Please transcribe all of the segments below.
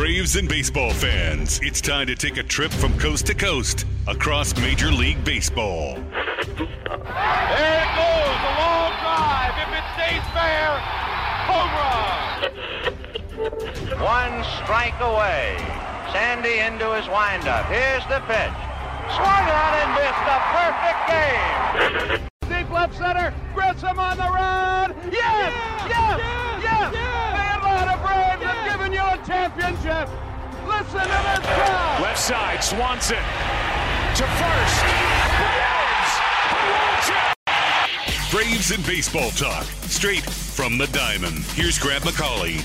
Braves and baseball fans, it's time to take a trip from coast to coast across Major League Baseball. There it goes, a long drive. If it stays fair, home run. One strike away. Sandy into his windup. Here's the pitch. Swung out and missed. A perfect game. Deep left center. Grissom on the run. Yes! Yeah, yes! Yeah, yes! Yeah, yeah. Braves have given you a championship. Listen to this crowd. Left side, Swanson to first. Braves and baseball talk, straight from the diamond. Here's Grant McCauley.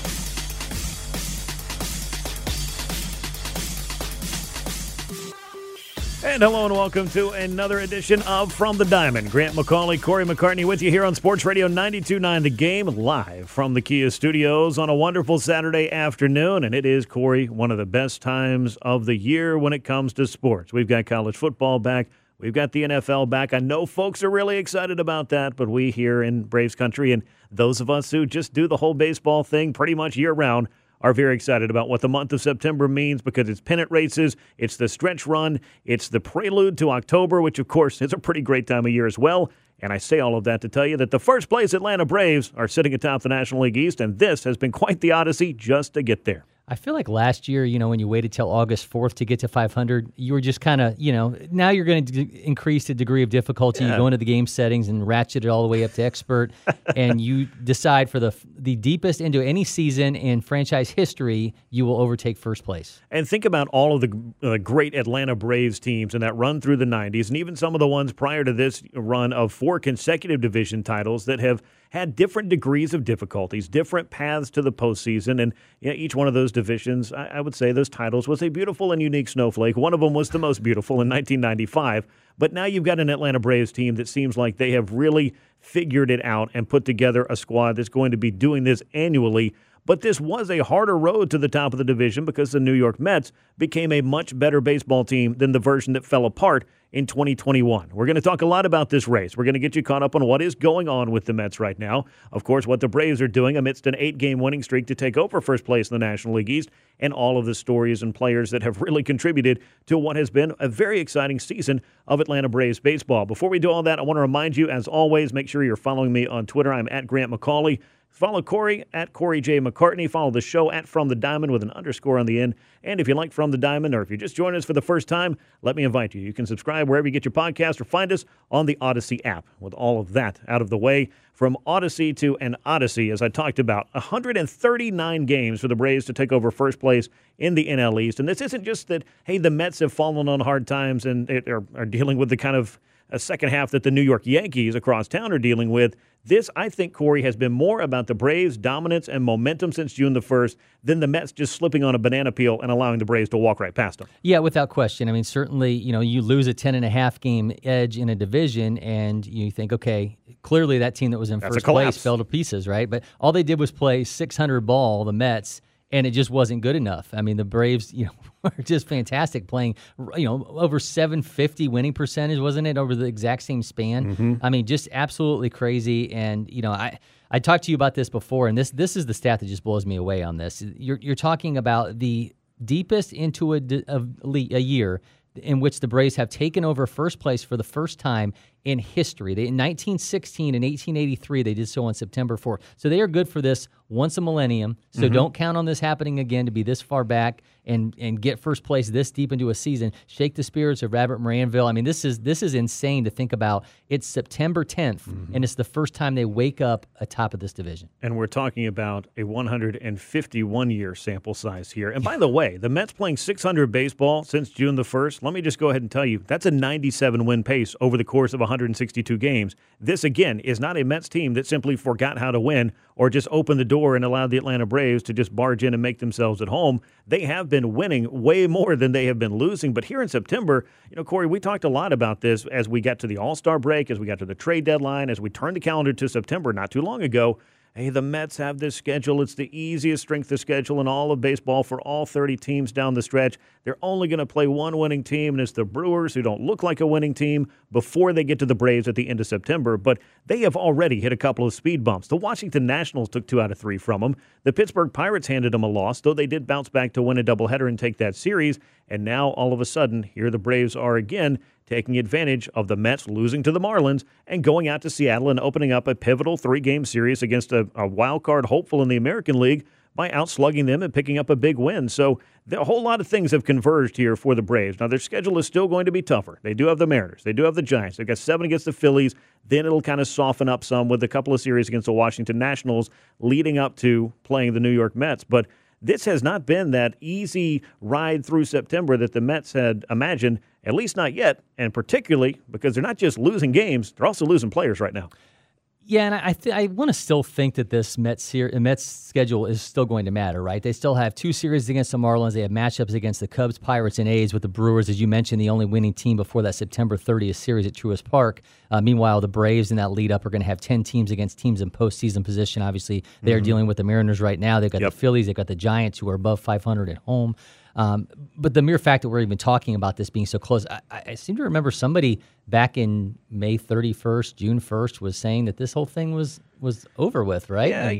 And hello and welcome to another edition of From the Diamond. Grant McCauley, Corey McCartney with you here on Sports Radio 92.9 The Game, live from the Kia Studios on a wonderful Saturday afternoon. And it is, Corey, one of the best times of the year when it comes to sports. We've got college football back. We've got the NFL back. I know folks are really excited about that, but we here in Braves country and those of us who just do the whole baseball thing pretty much year-round are very excited about what the month of September means, because it's pennant races, it's the stretch run, it's the prelude to October, which, of course, is a pretty great time of year as well. And I say all of that to tell you that the first-place Atlanta Braves are sitting atop the National League East, and this has been quite the odyssey just to get there. I feel like last year, you know, when you waited till August 4th to get to 500, you were just kind of, you know, now you're going to increase the degree of difficulty. Yeah. You go into the game settings and ratchet it all the way up to expert, and you decide for the deepest into any season in franchise history, you will overtake first place. And think about all of the great Atlanta Braves teams and that run through the 90s, and even some of the ones prior to this run of four consecutive division titles that have had different degrees of difficulties, different paths to the postseason, and you know, each one of those divisions, I would say those titles was a beautiful and unique snowflake. One of them was the most beautiful in 1995, but now you've got an Atlanta Braves team that seems like they have really figured it out and put together a squad that's going to be doing this annually. But this was a harder road to the top of the division because the New York Mets became a much better baseball team than the version that fell apart in 2021. We're going to talk a lot about this race. We're going to get you caught up on what is going on with the Mets right now. Of course, what the Braves are doing amidst an 8-game winning streak to take over first place in the National League East, and all of the stories and players that have really contributed to what has been a very exciting season of Atlanta Braves baseball. Before we do all that, I want to remind you, as always, make sure you're following me on Twitter. I'm at Grant McCauley. Follow Corey at Corey J. McCartney. Follow the show at From the Diamond with an _ on the end. And if you like From the Diamond, or if you just joined us for the first time, let me invite you. You can subscribe wherever you get your podcast, or find us on the Odyssey app. With all of that out of the way, from Odyssey to an Odyssey, as I talked about, 139 games for the Braves to take over first place in the NL East. And this isn't just that, hey, the Mets have fallen on hard times and are dealing with the kind of a second half that the New York Yankees across town are dealing with. This, I think, Corey, has been more about the Braves' dominance and momentum since June the 1st than the Mets just slipping on a banana peel and allowing the Braves to walk right past them. Yeah, without question. I mean, certainly, you know, you lose a 10.5 game edge in a division, and you think, okay, clearly that team that was in first place fell to pieces, right? But all they did was play 600 ball, the Mets, and it just wasn't good enough. I mean, the Braves, you know, were just fantastic, playing, you know, over 750 winning percentage, wasn't it, over the exact same span? Mm-hmm. I mean, just absolutely crazy. And, you know, I talked to you about this before, and this is the stat that just blows me away on this. You're talking about the deepest into a year in which the Braves have taken over first place for the first time in history. They, in 1916 and 1883, they did so on September 4th. So they are good for this once a millennium. So Don't count on this happening again, to be this far back and get first place this deep into a season. Shake the spirits of Robert Moranville. I mean, this is insane to think about. It's September 10th, and it's the first time they wake up atop of this division. And we're talking about a 151-year sample size here. And by the way, the Mets playing 600 baseball since June the 1st, let me just go ahead and tell you, that's a 97-win pace over the course of 162 games. This, again, is not a Mets team that simply forgot how to win or just opened the door and allowed the Atlanta Braves to just barge in and make themselves at home. They have been winning way more than they have been losing. But here in September, you know, Corey, we talked a lot about this as we got to the All-Star break, as we got to the trade deadline, as we turned the calendar to September not too long ago. Hey, the Mets have this schedule. It's the easiest strength of schedule in all of baseball for all 30 teams down the stretch. They're only going to play one winning team, and it's the Brewers, who don't look like a winning team, before they get to the Braves at the end of September. But they have already hit a couple of speed bumps. The Washington Nationals took 2 out of 3 from them. The Pittsburgh Pirates handed them a loss, though they did bounce back to win a doubleheader and take that series. And now, all of a sudden, here the Braves are again, taking advantage of the Mets losing to the Marlins and going out to Seattle and opening up a pivotal 3-game series against a wild-card hopeful in the American League by outslugging them and picking up a big win. So a whole lot of things have converged here for the Braves. Now, their schedule is still going to be tougher. They do have the Mariners. They do have the Giants. They've got 7 against the Phillies. Then it'll kind of soften up some with a couple of series against the Washington Nationals leading up to playing the New York Mets. But this has not been that easy ride through September that the Mets had imagined, at least not yet, and particularly because they're not just losing games, they're also losing players right now. Yeah, and I want to still think that this Mets schedule is still going to matter, right? They still have 2 series against the Marlins. They have matchups against the Cubs, Pirates, and A's, with the Brewers, as you mentioned, the only winning team before that September 30th series at Truist Park. Meanwhile, the Braves in that lead-up are going to have 10 teams against teams in postseason position. Obviously, they are dealing with the Mariners right now. They've got the Phillies. They've got the Giants, who are above 500 at home. But the mere fact that we're even talking about this being so close, I seem to remember somebody back in May 31st, June 1st, was saying that this whole thing was over with, right? Yeah,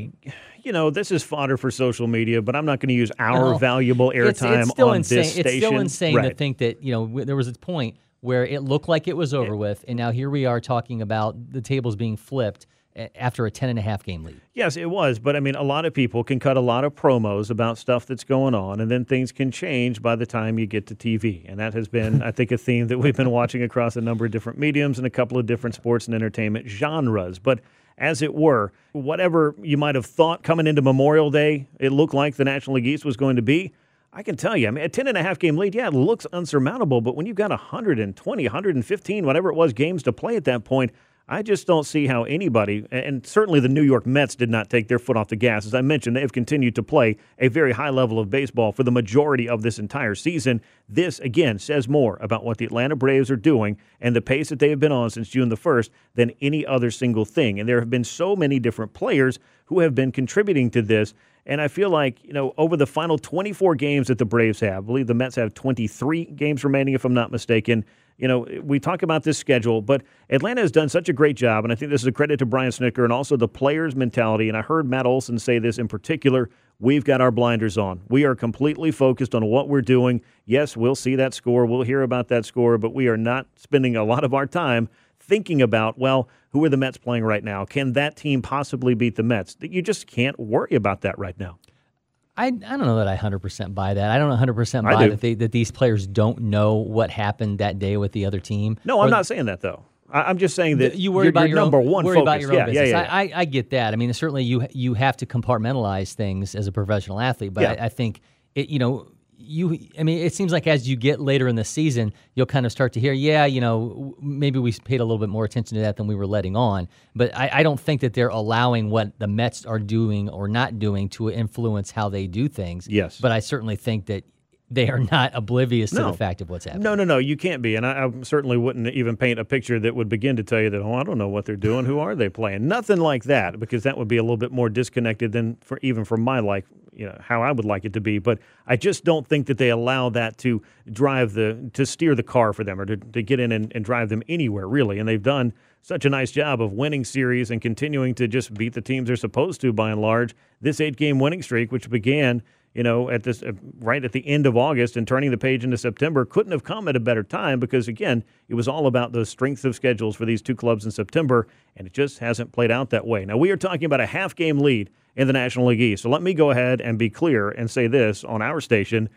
you know, this is fodder for social media, but I'm not going to use our valuable airtime on this station. It's still insane to think that, you know, there was a point where it looked like it was over with, and now here we are talking about the tables being flipped after a 10.5 game lead. Yes, it was. But, I mean, a lot of people can cut a lot of promos about stuff that's going on, and then things can change by the time you get to TV. And that has been, I think, a theme that we've been watching across a number of different mediums and a couple of different sports and entertainment genres. But as it were, whatever you might have thought coming into Memorial Day, it looked like the National League East was going to be, I can tell you, I mean, a 10.5 game lead, yeah, it looks unsurmountable. But when you've got 120, 115, whatever it was, games to play at that point, I just don't see how anybody, and certainly the New York Mets did not take their foot off the gas. As I mentioned, they have continued to play a very high level of baseball for the majority of this entire season. This, again, says more about what the Atlanta Braves are doing and the pace that they have been on since June the 1st than any other single thing. And there have been so many different players who have been contributing to this. And I feel like, you know, over the final 24 games that the Braves have, I believe the Mets have 23 games remaining, if I'm not mistaken. You know, we talk about this schedule, but Atlanta has done such a great job, and I think this is a credit to Brian Snitker and also the players' mentality, and I heard Matt Olson say this in particular, we've got our blinders on. We are completely focused on what we're doing. Yes, we'll see that score, we'll hear about that score, but we are not spending a lot of our time thinking about, well, who are the Mets playing right now? Can that team possibly beat the Mets? You just can't worry about that right now. I don't know that I 100% buy that. I don't 100% buy that these players don't know what happened that day with the other team. No, I'm not saying that, though. I'm just saying that you worry about your number one focus. Worry about your own business. Yeah. I get that. I mean, certainly you have to compartmentalize things as a professional athlete, but I think, I mean, it seems like as you get later in the season, you'll kind of start to hear, maybe we paid a little bit more attention to that than we were letting on. But I don't think that they're allowing what the Mets are doing or not doing to influence how they do things. Yes. But I certainly think that they are not oblivious to the fact of what's happening. No, you can't be. And I certainly wouldn't even paint a picture that would begin to tell you that, I don't know what they're doing. Who are they playing? Nothing like that, because that would be a little bit more disconnected than even for my life. You know, how I would like it to be, but I just don't think that they allow that to steer the car for them or to get in and drive them anywhere, really. And they've done such a nice job of winning series and continuing to just beat the teams they're supposed to, by and large. This 8-game winning streak, which began, right at the end of August and turning the page into September, couldn't have come at a better time because, again, it was all about those strengths of schedules for these two clubs in September, and it just hasn't played out that way. Now, we are talking about a half-game lead in the National League East. So let me go ahead and be clear and say this on our station,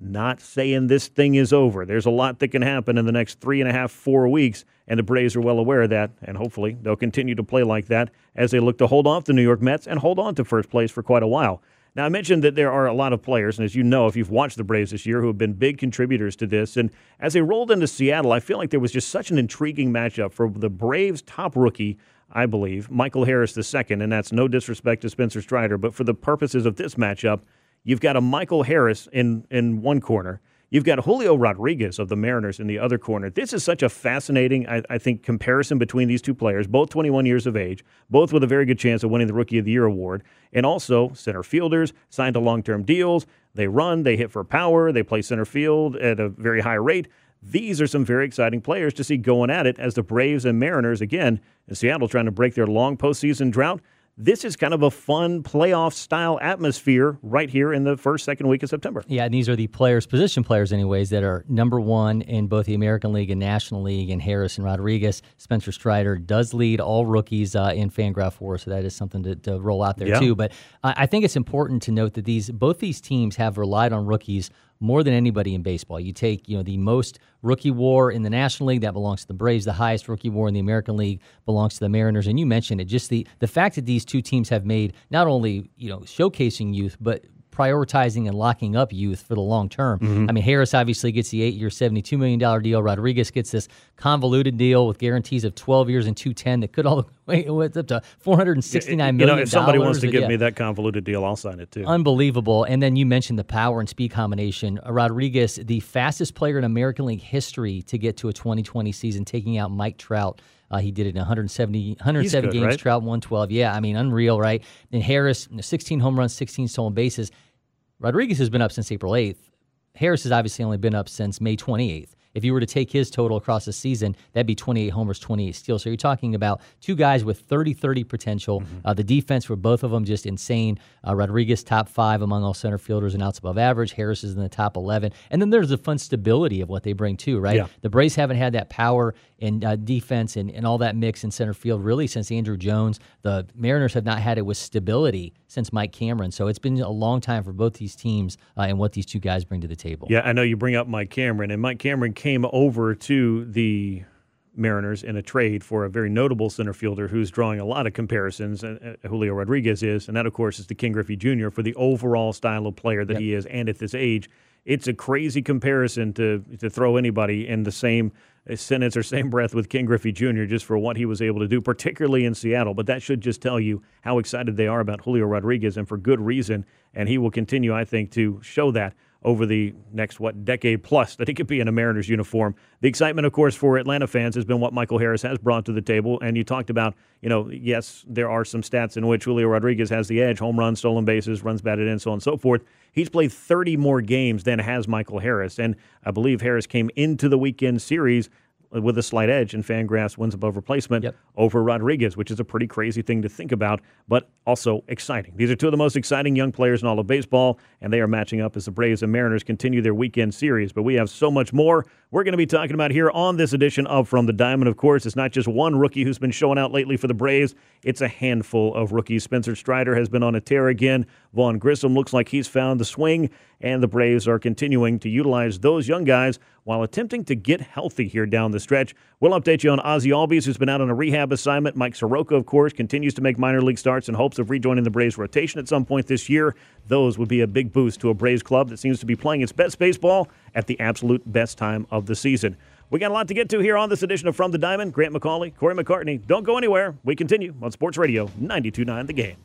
not saying this thing is over. There's a lot that can happen in the next 3.5, 4 weeks, and the Braves are well aware of that, and hopefully they'll continue to play like that as they look to hold off the New York Mets and hold on to first place for quite a while. Now, I mentioned that there are a lot of players, and as you know, if you've watched the Braves this year, who have been big contributors to this. And as they rolled into Seattle, I feel like there was just such an intriguing matchup for the Braves' top rookie, I believe, Michael Harris II, and that's no disrespect to Spencer Strider, but for the purposes of this matchup, you've got a Michael Harris in one corner. You've got Julio Rodriguez of the Mariners in the other corner. This is such a fascinating, I think, comparison between these two players, both 21 years of age, both with a very good chance of winning the Rookie of the Year award, and also center fielders signed to long-term deals. They run, they hit for power, they play center field at a very high rate. These are some very exciting players to see going at it as the Braves and Mariners, again, in Seattle trying to break their long postseason drought. This is kind of a fun playoff-style atmosphere right here in the first, second week of September. Yeah, and these are the players, position players anyways, that are number one in both the American League and National League, and Harris and Rodriguez. Spencer Strider does lead all rookies in Fangraph WAR, so that is something to roll out there too. But I think it's important to note that both these teams have relied on rookies more than anybody in baseball. You take, the most rookie WAR in the National League, that belongs to the Braves. The highest rookie WAR in the American League belongs to the Mariners. And you mentioned it, just the fact that these two teams have made not only, showcasing youth, but prioritizing and locking up youth for the long term. Mm-hmm. I mean, Harris obviously gets the 8-year, $72 million deal. Rodriguez gets this convoluted deal with guarantees of 12 years and 210 that could all the way up to $469 million. If somebody wants to give me that convoluted deal, I'll sign it too. Unbelievable. And then you mentioned the power and speed combination. Rodriguez, the fastest player in American League history to get to a 2020 season, taking out Mike Trout. He did it in 107 games, right? Trout 112. Yeah, I mean, unreal, right? And Harris, 16 home runs, 16 stolen bases. Rodriguez has been up since April 8th. Harris has obviously only been up since May 28th. If you were to take his total across the season, that'd be 28 homers, 28 steals. So you're talking about two guys with 30-30 potential. Mm-hmm. The defense for both of them just insane. Rodriguez top 5 among all center fielders and outs above average. Harris is in the top 11. And then there's the fun stability of what they bring too, right? Yeah. The Braves haven't had that power and defense and all that mix in center field really since Andruw Jones. The Mariners have not had it with stability since Mike Cameron. So it's been a long time for both these teams and what these two guys bring to the table. Yeah, I know you bring up Mike Cameron, and Mike Cameron came over to the Mariners in a trade for a very notable center fielder who's drawing a lot of comparisons, Julio Rodriguez is, and that, of course, is to King Griffey Jr. for the overall style of player that he is, and at this age. It's a crazy comparison to throw anybody in the same sentence or same breath with King Griffey Jr. just for what he was able to do, particularly in Seattle. But that should just tell you how excited they are about Julio Rodriguez, and for good reason, and he will continue, I think, to show that over the next, decade plus that he could be in a Mariners uniform. The excitement, of course, for Atlanta fans has been what Michael Harris has brought to the table. And you talked about, yes, there are some stats in which Julio Rodriguez has the edge, home runs, stolen bases, runs batted in, so on and so forth. He's played 30 more games than has Michael Harris. And I believe Harris came into the weekend series with a slight edge in Fangraph's wins above replacement over Rodriguez, which is a pretty crazy thing to think about, but also exciting. These are two of the most exciting young players in all of baseball, and they are matching up as the Braves and Mariners continue their weekend series. But we have so much more we're going to be talking about here on this edition of From the Diamond. Of course, it's not just one rookie who's been showing out lately for the Braves. It's a handful of rookies. Spencer Strider has been on a tear again. Vaughn Grissom looks like he's found the swing, and the Braves are continuing to utilize those young guys while attempting to get healthy here down the stretch. We'll update you on Ozzie Albies, who's been out on a rehab assignment. Mike Soroka, of course, continues to make minor league starts in hopes of rejoining the Braves rotation at some point this year. Those would be a big boost to a Braves club that seems to be playing its best baseball at the absolute best time of the season. We got a lot to get to here on this edition of From the Diamond. Grant McCauley, Corey McCartney. Don't go anywhere. We continue on Sports Radio 92.9 The Game.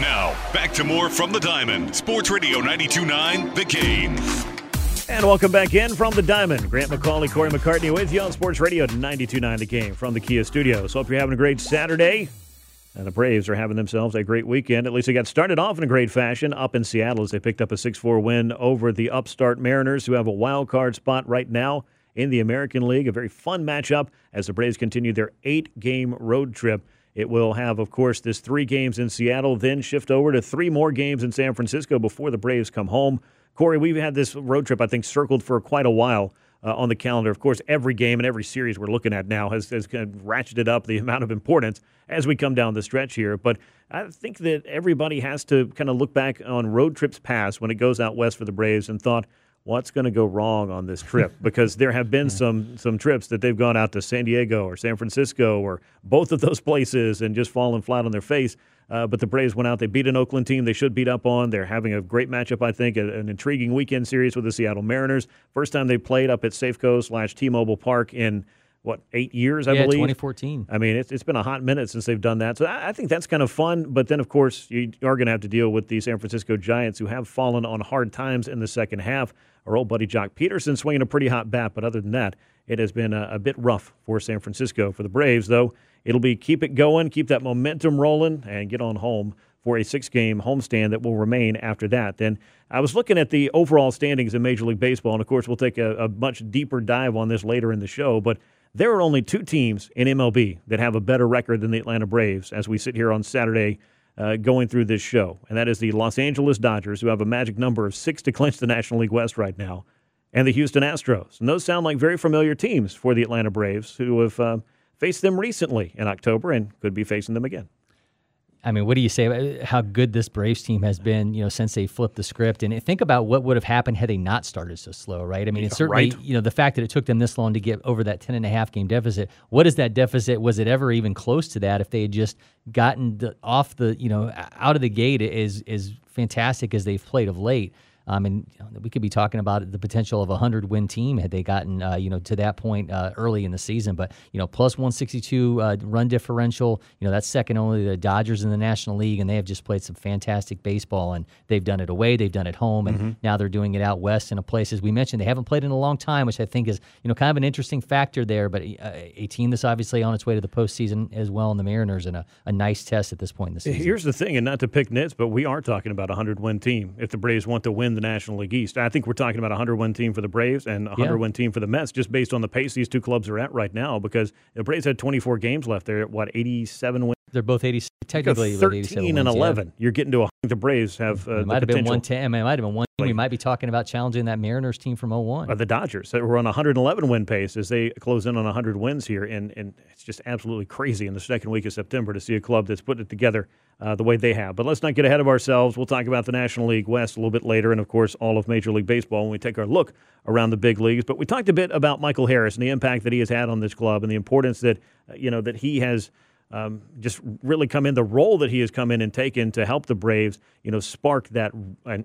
Now, back to more From the Diamond. Sports Radio 92.9, The Game. And welcome back in From the Diamond. Grant McCauley, Corey McCartney with you on Sports Radio 92.9, The Game from the Kia Studios. Hope you're having a great Saturday. And the Braves are having themselves a great weekend. At least they got started off in a great fashion up in Seattle as they picked up a 6-4 win over the upstart Mariners, who have a wild card spot right now in the American League. A very fun matchup as the Braves continue their 8-game road trip. It will have, of course, this 3 games in Seattle, then shift over to 3 more games in San Francisco before the Braves come home. Corey, we've had this road trip, I think, circled for quite a while on the calendar. Of course, every game and every series we're looking at now has kind of ratcheted up the amount of importance as we come down the stretch here. But I think that everybody has to kind of look back on road trips past when it goes out west for the Braves and thought, what's going to go wrong on this trip? Because there have been some trips that they've gone out to San Diego or San Francisco or both of those places and just fallen flat on their face. But the Braves went out. They beat an Oakland team they should beat up on. They're having a great matchup, I think, an intriguing weekend series with the Seattle Mariners. First time they played up at Safeco / T-Mobile Park in what, 8 years, I believe? Yeah, 2014. I mean, it's been a hot minute since they've done that. So I think that's kind of fun. But then, of course, you are going to have to deal with the San Francisco Giants, who have fallen on hard times in the second half. Our old buddy Jock Peterson swinging a pretty hot bat. But other than that, it has been a bit rough for San Francisco. For the Braves, though, it'll be keep it going, keep that momentum rolling, and get on home for a 6-game homestand that will remain after that. Then I was looking at the overall standings in Major League Baseball, and, of course, we'll take a much deeper dive on this later in the show. But there are only 2 teams in MLB that have a better record than the Atlanta Braves as we sit here on Saturday going through this show, and that is the Los Angeles Dodgers, who have a magic number of 6 to clinch the National League West right now, and the Houston Astros. And those sound like very familiar teams for the Atlanta Braves, who have faced them recently in October and could be facing them again. I mean, what do you say about how good this Braves team has been, since they flipped the script? And think about what would have happened had they not started so slow, right? I mean, it's certainly, the fact that it took them this long to get over that 10.5 game deficit. What is that deficit? Was it ever even close to that if they had just gotten off the, out of the gate as fantastic as they've played of late? And we could be talking about the potential of a 100-win team had they gotten, to that point early in the season. But, plus 162 run differential, that's second only to the Dodgers in the National League, and they have just played some fantastic baseball, and they've done it away, they've done it home, and now they're doing it out west in a place, as we mentioned, they haven't played in a long time, which I think is, kind of an interesting factor there. But a team that's obviously on its way to the postseason as well in the Mariners, and a nice test at this point in the season. Here's the thing, and not to pick nits, but we are talking about a 100-win team if the Braves want to win the National League East. I think we're talking about a 100-win team for the Braves and a 100-win team for the Mets, just based on the pace these two clubs are at right now, because the Braves had 24 games left. They're at, 87 wins? They're both 87. Technically, 13 and 11. You're getting to a – the Braves have it might the have been one team. It might have been one team. We might be talking about challenging that Mariners team from 01. Or the Dodgers that were on a 111-win pace as they close in on 100 wins here. And it's just absolutely crazy in the second week of September to see a club that's putting it together the way they have. But let's not get ahead of ourselves. We'll talk about the National League West a little bit later and, of course, all of Major League Baseball when we take our look around the big leagues. But we talked a bit about Michael Harris and the impact that he has had on this club and the importance that, that he has – just really come in, the role that he has come in and taken to help the Braves, spark that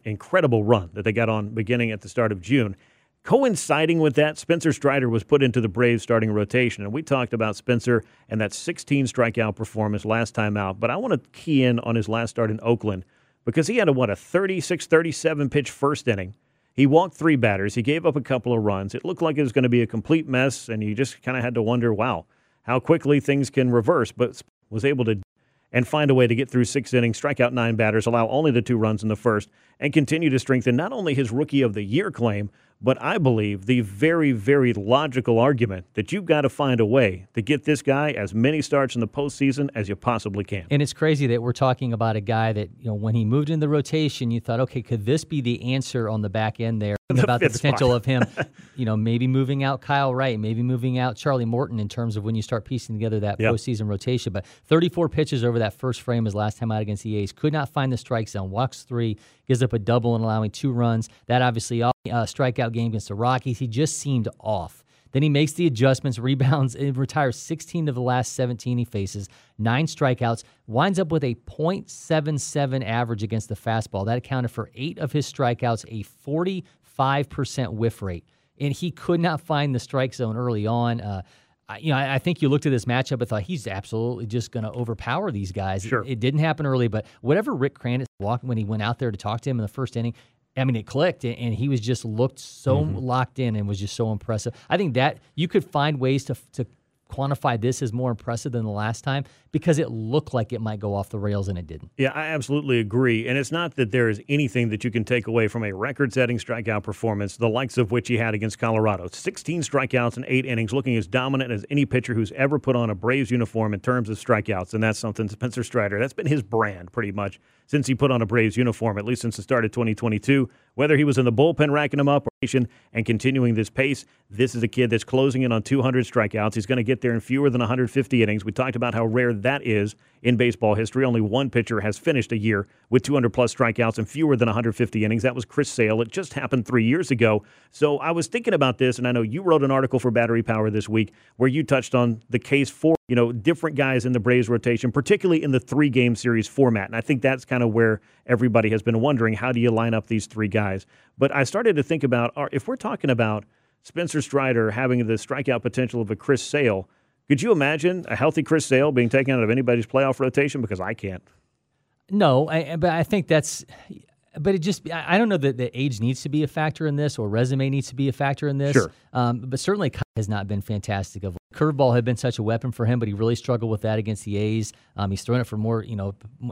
incredible run that they got on beginning at the start of June. Coinciding with that, Spencer Strider was put into the Braves starting rotation, and we talked about Spencer and that 16-strikeout performance last time out, but I want to key in on his last start in Oakland because he had a 37-pitch first inning. He walked 3 batters. He gave up a couple of runs. It looked like it was going to be a complete mess, and you just kind of had to wonder, wow, how quickly things can reverse, but was able to and find a way to get through 6 innings, strike out 9 batters, allow only the 2 runs in the first, and continue to strengthen not only his Rookie of the Year claim, but I believe the very, very logical argument that you've got to find a way to get this guy as many starts in the postseason as you possibly can. And it's crazy that we're talking about a guy that, when he moved in the rotation, you thought, okay, could this be the answer on the back end there? About the potential of him, maybe moving out Kyle Wright, maybe moving out Charlie Morton in terms of when you start piecing together that postseason rotation. But 34 pitches over that first frame his last time out against the A's. Could not find the strike zone. Walks 3, gives up a double and allowing 2 runs. That obviously strikeout game against the Rockies. He just seemed off. Then he makes the adjustments, rebounds, and retires 16 of the last 17 he faces, 9 strikeouts, winds up with a .77 average against the fastball. That accounted for 8 of his strikeouts, a 45% whiff rate. And he could not find the strike zone early on. I think you looked at this matchup and thought he's absolutely just going to overpower these guys. Sure. It didn't happen early, but whatever Rick Kranitz walked when he went out there to talk to him in the first inning, I mean, it clicked, and he was just looked so locked in and was just so impressive. I think that you could find ways to quantify this as more impressive than the last time because it looked like it might go off the rails, and it didn't. Yeah, I absolutely agree. And it's not that there is anything that you can take away from a record-setting strikeout performance, the likes of which he had against Colorado. 16 strikeouts in 8 innings, looking as dominant as any pitcher who's ever put on a Braves uniform in terms of strikeouts, and that's something Spencer Strider, that's been his brand pretty much since he put on a Braves uniform, at least since the start of 2022. Whether he was in the bullpen racking him up and continuing this pace, this is a kid that's closing in on 200 strikeouts. He's going to get there in fewer than 150 innings. We talked about how rare that is in baseball history. Only one pitcher has finished a year with 200-plus strikeouts and fewer than 150 innings. That was Chris Sale. It just happened 3 years ago. So I was thinking about this, and I know you wrote an article for Battery Power this week where you touched on the case for different guys in the Braves rotation, particularly in the 3-game series format. And I think that's kind of where everybody has been wondering, how do you line up these 3 guys? But I started to think about, if we're talking about Spencer Strider having the strikeout potential of a Chris Sale. Could you imagine a healthy Chris Sale being taken out of anybody's playoff rotation? Because I can't. No, but I think that's – but it just – I don't know that the age needs to be a factor in this or resume needs to be a factor in this. Sure. But certainly Kyle has not been fantastic of late. Curveball had been such a weapon for him, but he really struggled with that against the A's. He's thrown it for more,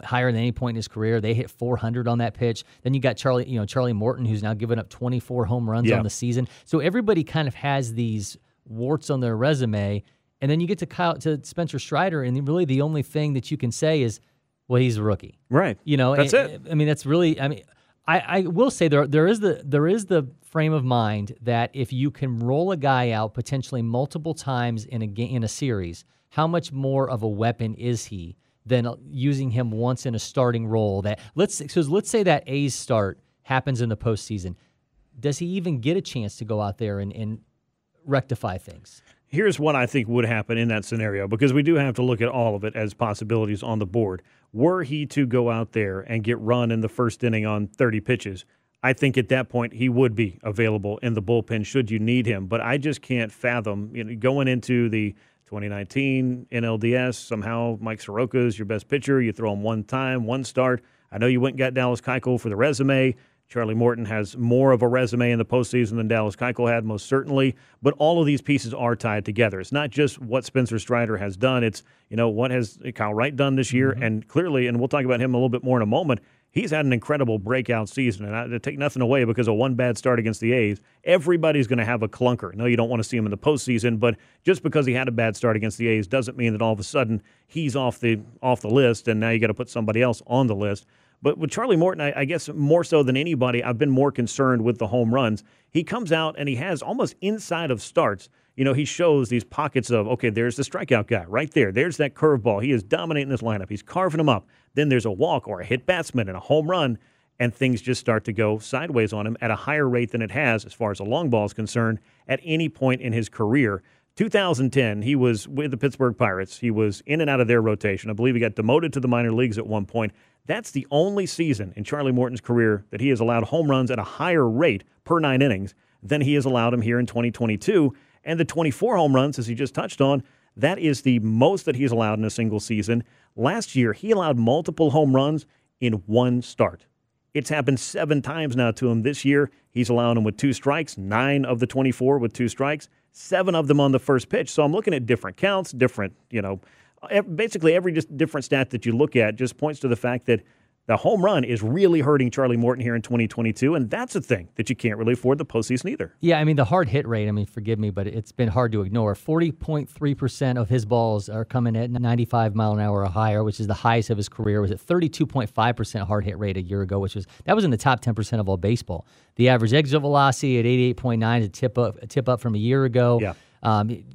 higher than any point in his career. They hit 400 on that pitch. Then you got Charlie Morton, who's now given up 24 home runs on the season. So everybody kind of has these warts on their resume, and then you get to Spencer Strider, and really the only thing that you can say is, well, he's a rookie, right? That's it. I will say there is the frame of mind that if you can roll a guy out potentially multiple times in a game, in a series, how much more of a weapon is he than using him once in a starting role? Let's say that A's start happens in the postseason. Does he even get a chance to go out there and rectify things? Here's what I think would happen in that scenario, because we do have to look at all of it as possibilities on the board. Were he to go out there and get run in the first inning on 30 pitches, I think at that point he would be available in the bullpen should you need him. But I just can't fathom going into the 2019 NLDS, somehow Mike Soroka is your best pitcher. You throw him one time, one start. I know you went and got Dallas Keuchel for the resume. Charlie Morton has more of a resume in the postseason than Dallas Keuchel had, most certainly. But all of these pieces are tied together. It's not just what Spencer Strider has done. It's, what has Kyle Wright done this year? Mm-hmm. And clearly, and we'll talk about him a little bit more in a moment, he's had an incredible breakout season. And I take nothing away because of one bad start against the A's. Everybody's going to have a clunker. No, you don't want to see him in the postseason, but just because he had a bad start against the A's doesn't mean that all of a sudden he's off the list and now you got to put somebody else on the list. But with Charlie Morton, I guess more so than anybody, I've been more concerned with the home runs. He comes out and he has almost inside of starts. He shows these pockets of, okay, there's the strikeout guy right there. There's that curveball. He is dominating this lineup. He's carving them up. Then there's a walk or a hit batsman and a home run, and things just start to go sideways on him at a higher rate than it has, as far as a long ball is concerned, at any point in his career. 2010, he was with the Pittsburgh Pirates. He was in and out of their rotation. I believe he got demoted to the minor leagues at one point. That's the only season in Charlie Morton's career that he has allowed home runs at a higher rate per nine innings than he has allowed him here in 2022. And the 24 home runs, as he just touched on, that is the most that he's allowed in a single season. Last year, he allowed multiple home runs in one start. It's happened 7 times now to him this year. He's allowed them with 2 strikes, 9 of the 24 with 2 strikes, 7 of them on the first pitch. So I'm looking at different counts, different, basically every different stat that you look at just points to the fact that the home run is really hurting Charlie Morton here in 2022, and that's a thing that you can't really afford the postseason either. Yeah, the hard hit rate, forgive me, but it's been hard to ignore. 40.3% of his balls are coming at 95 mile an hour or higher, which is the highest of his career. It was at 32.5% hard hit rate a year ago, that was in the top 10% of all baseball. The average exit velocity at 88.9 is a tip up from a year ago. Yeah.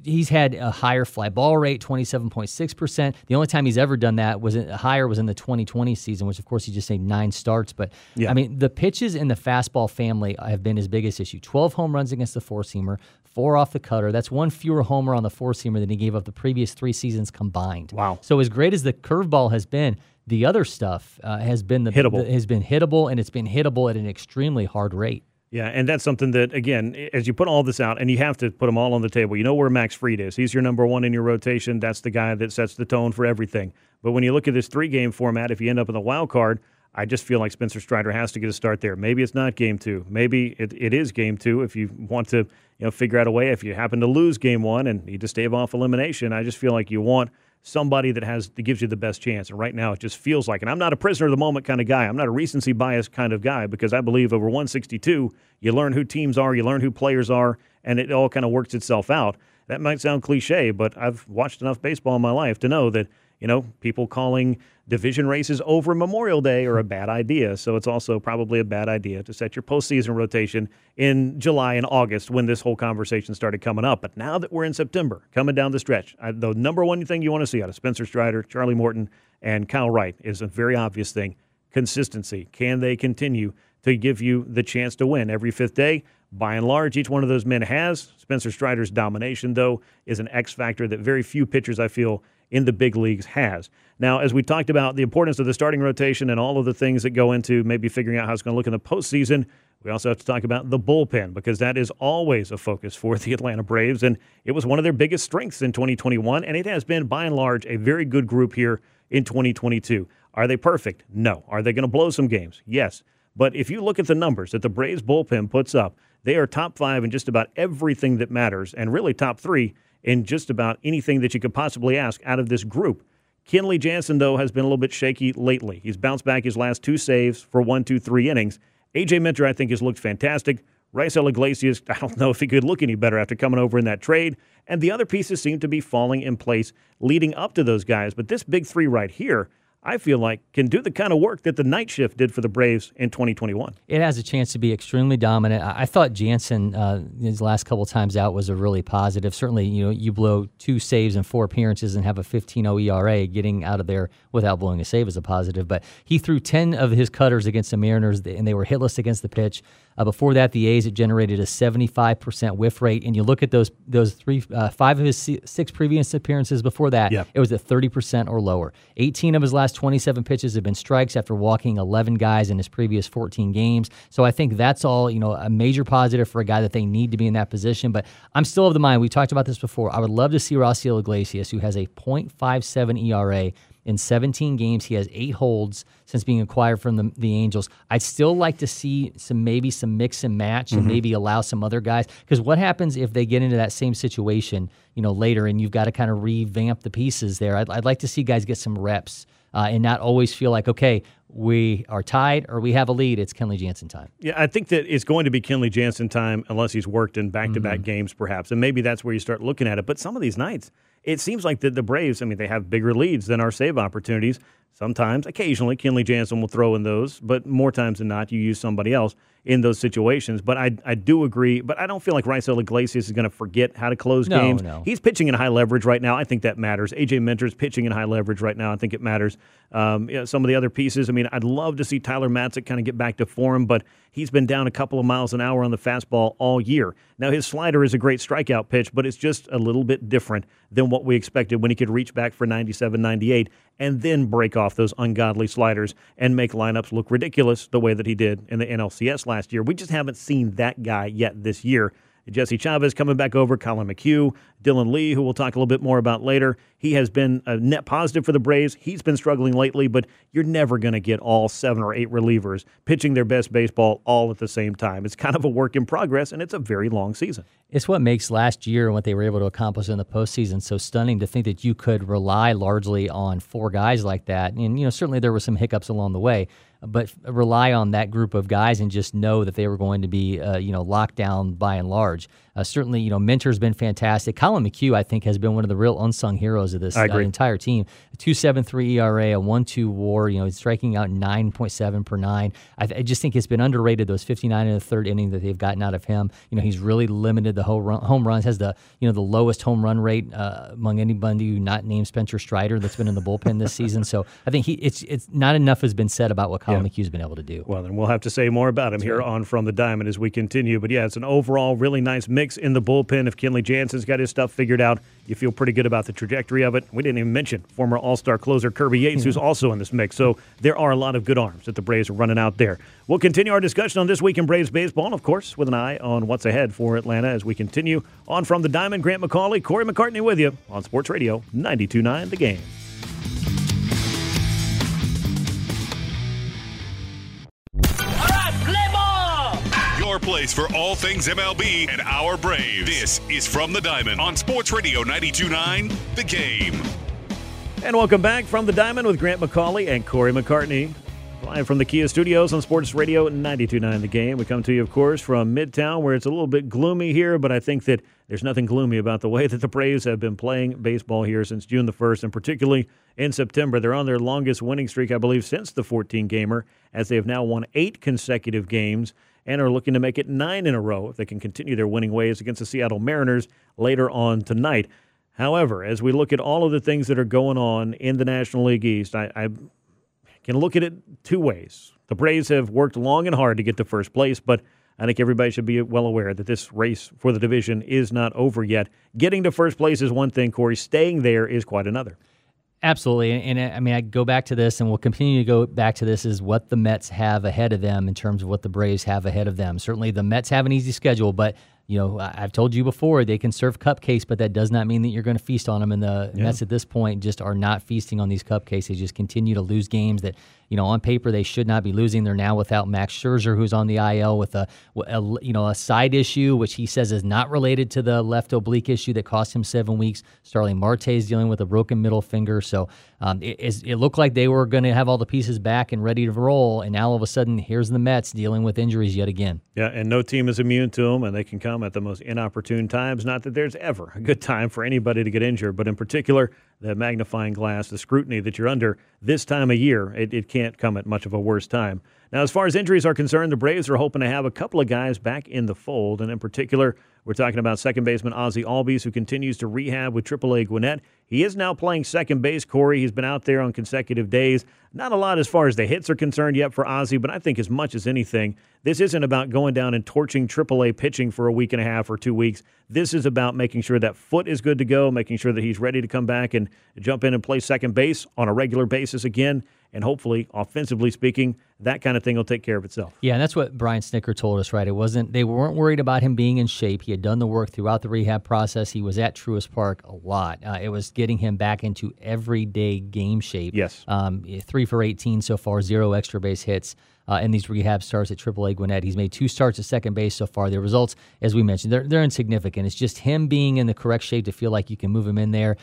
He's had a higher fly ball rate, 27.6%. The only time he's ever done that was in the 2020 season, which, of course, he just made 9 starts. But, yeah. The pitches in the fastball family have been his biggest issue. 12 home runs against the four-seamer, 4 off the cutter. That's 1 fewer homer on the four-seamer than he gave up the previous 3 seasons combined. Wow. So as great as the curveball has been, the other stuff has been hittable, and it's been hittable at an extremely hard rate. Yeah, and that's something that, again, as you put all this out, and you have to put them all on the table, where Max Fried is. He's your number one in your rotation. That's the guy that sets the tone for everything. But when you look at this 3-game format, if you end up in the wild card, I just feel like Spencer Strider has to get a start there. Maybe it's not game 2. Maybe it is game 2 if you want to figure out a way. If you happen to lose game 1 and need to stave off elimination, I just feel like you want somebody that gives you the best chance. And right now it just feels like, and I'm not a prisoner of the moment kind of guy. I'm not a recency bias kind of guy, because I believe over 162, you learn who teams are, you learn who players are, and it all kind of works itself out. That might sound cliche, but I've watched enough baseball in my life to know that, people calling division races over Memorial Day are a bad idea. So it's also probably a bad idea to set your postseason rotation in July and August when this whole conversation started coming up. But now that we're in September, coming down the stretch, the number one thing you want to see out of Spencer Strider, Charlie Morton, and Kyle Wright is a very obvious thing: consistency. Can they continue to give you the chance to win every 5th day? By and large, each one of those men has. Spencer Strider's domination, though, is an X factor that very few pitchers, I feel, in the big leagues has. Now, as we talked about the importance of the starting rotation and all of the things that go into maybe figuring out how it's going to look in the postseason, We also have to talk about the bullpen, because that is always a focus for the Atlanta Braves, and it was one of their biggest strengths in 2021, and it has been, by and large, a very good group here in 2022. Are they perfect? No. Are they going to blow some games? Yes. But if you look at the numbers that the Braves bullpen puts up, they are top five in just about everything that matters, and really top three in just about anything that you could possibly ask out of this group. Kenley Jansen, though, has been a little bit shaky lately. He's bounced back his last two saves for 1, 2, 3 innings. A.J. Minter, I think, has looked fantastic. Raisel Iglesias, I don't know if he could look any better after coming over in that trade. And the other pieces seem to be falling in place leading up to those guys. But this big three right here, I feel like, can do the kind of work that the night shift did for the Braves in 2021. It has a chance to be extremely dominant. I thought Jansen, his last couple times out, was a really positive. Certainly, you know, you blow 2 saves in 4 appearances and have a 15-0 ERA. Getting out of there without blowing a save is a positive. But he threw 10 of his cutters against the Mariners, and they were hitless against the pitch. Before that, the A's had generated a 75% whiff rate. And you look at those five of his 6 previous appearances before that, it was at 30% or lower. 18 of his last 27 pitches have been strikes after walking 11 guys in his previous 14 games. So I think that's all, you know, a major positive for a guy that they need to be in that position. But I'm still of the mind, we talked about this before, I would love to see Raisel Iglesias, who has a 0.57 ERA. In 17 games, he has 8 holds since being acquired from the Angels. I'd still like to see maybe some mix and match and maybe allow some other guys. Because what happens if they get into that same situation, you know, later, and you've got to kind of revamp the pieces there? I'd like to see guys get some reps and not always feel like, okay, we are tied or we have a lead, it's Kenley Jansen time. Yeah, I think that it's going to be Kenley Jansen time unless he's worked in back-to-back games perhaps. And maybe that's where you start looking at it. But some of these nights, it seems like the Braves, I mean, they have bigger leads than our save opportunities. Sometimes, occasionally, Kenley Jansen will throw in those, but more times than not, you use somebody else in those situations. But I do agree, but I don't feel like Raisel Iglesias is going to forget how to close games. No. He's pitching in high leverage right now. I think that matters. A.J. Minter's pitching in high leverage right now. I think it matters. You know, some of the other pieces, I mean, I'd love to see Tyler Matzek kind of get back to form, but he's been down a couple of miles an hour on the fastball all year. Now, his slider is a great strikeout pitch, but it's just a little bit different than what we expected when he could reach back for 97, 98, and then break off those ungodly sliders and make lineups look ridiculous the way that he did in the NLCS last year. We just haven't seen that guy yet this year. Jesse Chavez coming back over, Colin McHugh, Dylan Lee, who we'll talk a little bit more about later. He has been a net positive for the Braves. He's been struggling lately, but you're never going to get all 7 or 8 relievers pitching their best baseball all at the same time. It's kind of a work in progress, and it's a very long season. It's what makes last year and what they were able to accomplish in the postseason so stunning, to think that you could rely largely on 4 guys like that. And, you know, certainly there were some hiccups along the way, but rely on that group of guys and just know that they were going to be, you know, locked down by and large. Certainly, you know, Minter's been fantastic. Colin McHugh, I think, has been one of the real unsung heroes of this entire team. A 2.73 ERA, a 1.2 WAR, you know, he's striking out 9.7 per 9. I just think it's been underrated, those 59 in the third inning that they've gotten out of him. You know, he's really limited the home runs, has the, you know, the lowest home run rate among anybody who not named Spencer Strider that's been in the bullpen this season. So I think it's not enough has been said about what Colin McHugh's been able to do. Well, then we'll have to say more about him on From the Diamond as we continue. But yeah, it's an overall really nice mix in the bullpen. If Kenley Jansen's got his stuff figured out, you feel pretty good about the trajectory of it. We didn't even mention former All-Star closer Kirby Yates, who's also in this mix. So there are a lot of good arms that the Braves are running out there. We'll continue our discussion on This Week in Braves Baseball, and of course, with an eye on what's ahead for Atlanta as we continue on From the Diamond. Grant McCauley, Corey McCartney with you on Sports Radio 92.9 The Game. Place for all things MLB and our Braves. This is From the Diamond on Sports Radio 92.9 The Game. And welcome back, From the Diamond with Grant McCauley and Corey McCartney. Live from the Kia Studios on Sports Radio 92.9 The Game. We come to you, of course, from Midtown, where it's a little bit gloomy here, but I think that there's nothing gloomy about the way that the Braves have been playing baseball here since June the 1st, and particularly in September. They're on their longest winning streak, I believe, since the 14-gamer, as they have now won 8 consecutive games and are looking to make it 9 in a row if they can continue their winning ways against the Seattle Mariners later on tonight. However, as we look at all of the things that are going on in the National League East, I can look at it 2 ways. The Braves have worked long and hard to get to first place, but I think everybody should be well aware that this race for the division is not over yet. Getting to first place is one thing, Corey. Staying there is quite another. Absolutely. And I mean, I go back to this, and we'll continue to go back to this, is what the Mets have ahead of them in terms of what the Braves have ahead of them. Certainly the Mets have an easy schedule, but, you know, I've told you before, they can serve cupcakes, but that does not mean that you're going to feast on them. And the Mets at this point just are not feasting on these cupcakes. They just continue to lose games that, you know, on paper they should not be losing. They're now without Max Scherzer, who's on the IL with a side issue, which he says is not related to the left oblique issue that cost him 7 weeks. Starling Marte is dealing with a broken middle finger. So it looked like they were going to have all the pieces back and ready to roll, and now all of a sudden, here's the Mets dealing with injuries yet again. Yeah, and no team is immune to them, and they can come at the most inopportune times. Not that there's ever a good time for anybody to get injured, but in particular, the magnifying glass, the scrutiny that you're under this time of year, it can't come at much of a worse time. Now, as far as injuries are concerned, the Braves are hoping to have a couple of guys back in the fold, and in particular, we're talking about second baseman Ozzie Albies, who continues to rehab with AAA Gwinnett. He is now playing second base, Corey. He's been out there on consecutive days. Not a lot as far as the hits are concerned yet for Ozzie, but I think as much as anything, this isn't about going down and torching AAA pitching for a week and a half or 2 weeks. This is about making sure that foot is good to go, making sure that he's ready to come back and jump in and play second base on a regular basis again. And hopefully, offensively speaking, that kind of thing will take care of itself. Yeah, and that's what Brian Snitker told us, right? They weren't worried about him being in shape. He had done the work throughout the rehab process. He was at Truist Park a lot. It was getting him back into everyday game shape. Yes. 3 for 18 so far, 0 extra base hits. And these rehab starts at AAA Gwinnett. He's made 2 starts at second base so far. The results, as we mentioned, they're insignificant. It's just him being in the correct shape to feel like you can move him in there.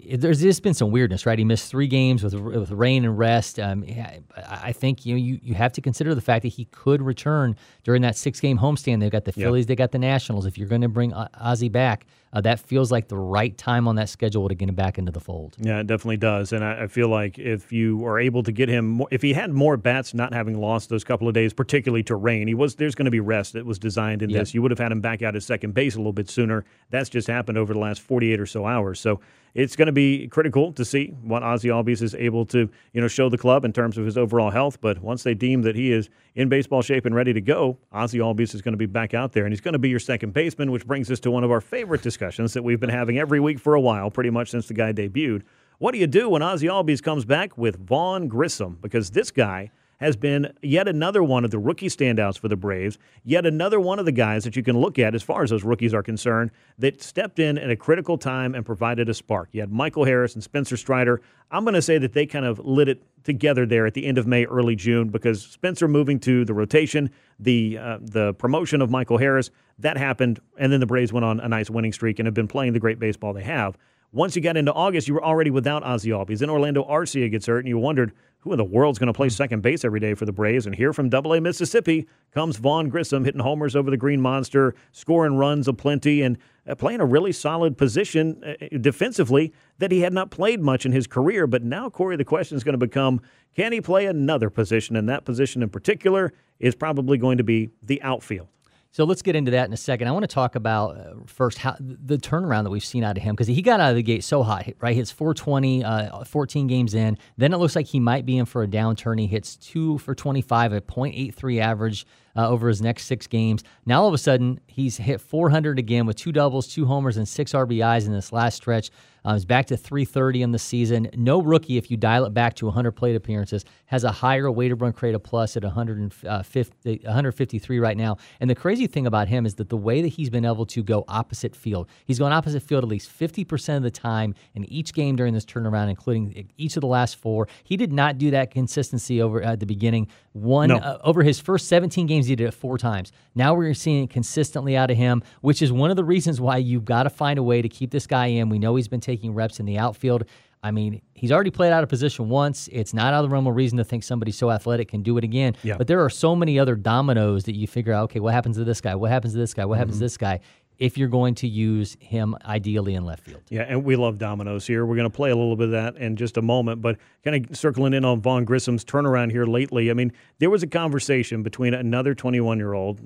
There's just been some weirdness, right? He missed 3 games with rain and rest. I think you have to consider the fact that he could return during that 6-game homestand. They've got the Phillies, they got the Nationals. If you're going to bring Ozzie back, that feels like the right time on that schedule to get him back into the fold. Yeah, it definitely does. And I feel like if you are able to get him, if he had more bats, not having lost those couple of days, particularly to rain, there's going to be rest that was designed in this. You would have had him back out at second base a little bit sooner. That's just happened over the last 48 or so hours. So it's going to be critical to see what Ozzie Albies is able to, show the club in terms of his overall health. But once they deem that he is in baseball shape and ready to go, Ozzie Albies is going to be back out there, and he's going to be your second baseman, which brings us to one of our favorite discussions that we've been having every week for a while, pretty much since the guy debuted. What do you do when Ozzie Albies comes back with Vaughn Grissom? Because this guy has been yet another one of the rookie standouts for the Braves, yet another one of the guys that you can look at as far as those rookies are concerned that stepped in at a critical time and provided a spark. You had Michael Harris and Spencer Strider. I'm going to say that they kind of lit it together there at the end of May, early June, because Spencer moving to the rotation, the promotion of Michael Harris, that happened, and then the Braves went on a nice winning streak and have been playing the great baseball they have. Once you got into August, you were already without Ozzie Albies. Then Orlando Arcia gets hurt, and you wondered, who in the world's going to play second base every day for the Braves? And here from Double-A Mississippi comes Vaughn Grissom, hitting homers over the Green Monster, scoring runs aplenty, and playing a really solid position defensively that he had not played much in his career. But now, Corey, the question is going to become, can he play another position? And that position in particular is probably going to be the outfield. So let's get into that in a second. I want to talk about first how the turnaround that we've seen out of him, because he got out of the gate so hot, right? Hits 420, 14 games in. Then it looks like he might be in for a downturn. He hits 2 for 25, a .83 average over his next 6 games. Now all of a sudden, he's hit 400 again with 2 doubles, 2 homers, and 6 RBIs in this last stretch. He's back to 330 in the season. No rookie, if you dial it back to 100 plate appearances, has a higher weight of run created plus at 153 right now. And the crazy thing about him is that the way that he's been able to go opposite field, he's gone opposite field at least 50% of the time in each game during this turnaround, including each of the last 4. He did not do that consistency over at the beginning. Over his first 17 games, he did it 4 times. Now we're seeing it consistently out of him, which is one of the reasons why you've got to find a way to keep this guy in. We know he's been taking reps in the outfield. I mean, he's already played out of position once. It's not out of the realm of reason to think somebody so athletic can do it again. Yeah. But there are so many other dominoes that you figure out, okay, what happens to this guy? What happens to this guy? What happens to this guy? If you're going to use him ideally in left field. Yeah, and we love dominoes here. We're going to play a little bit of that in just a moment, but kind of circling in on Vaughn Grissom's turnaround here lately. I mean, there was a conversation between another 21-year-old,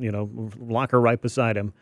locker right beside him,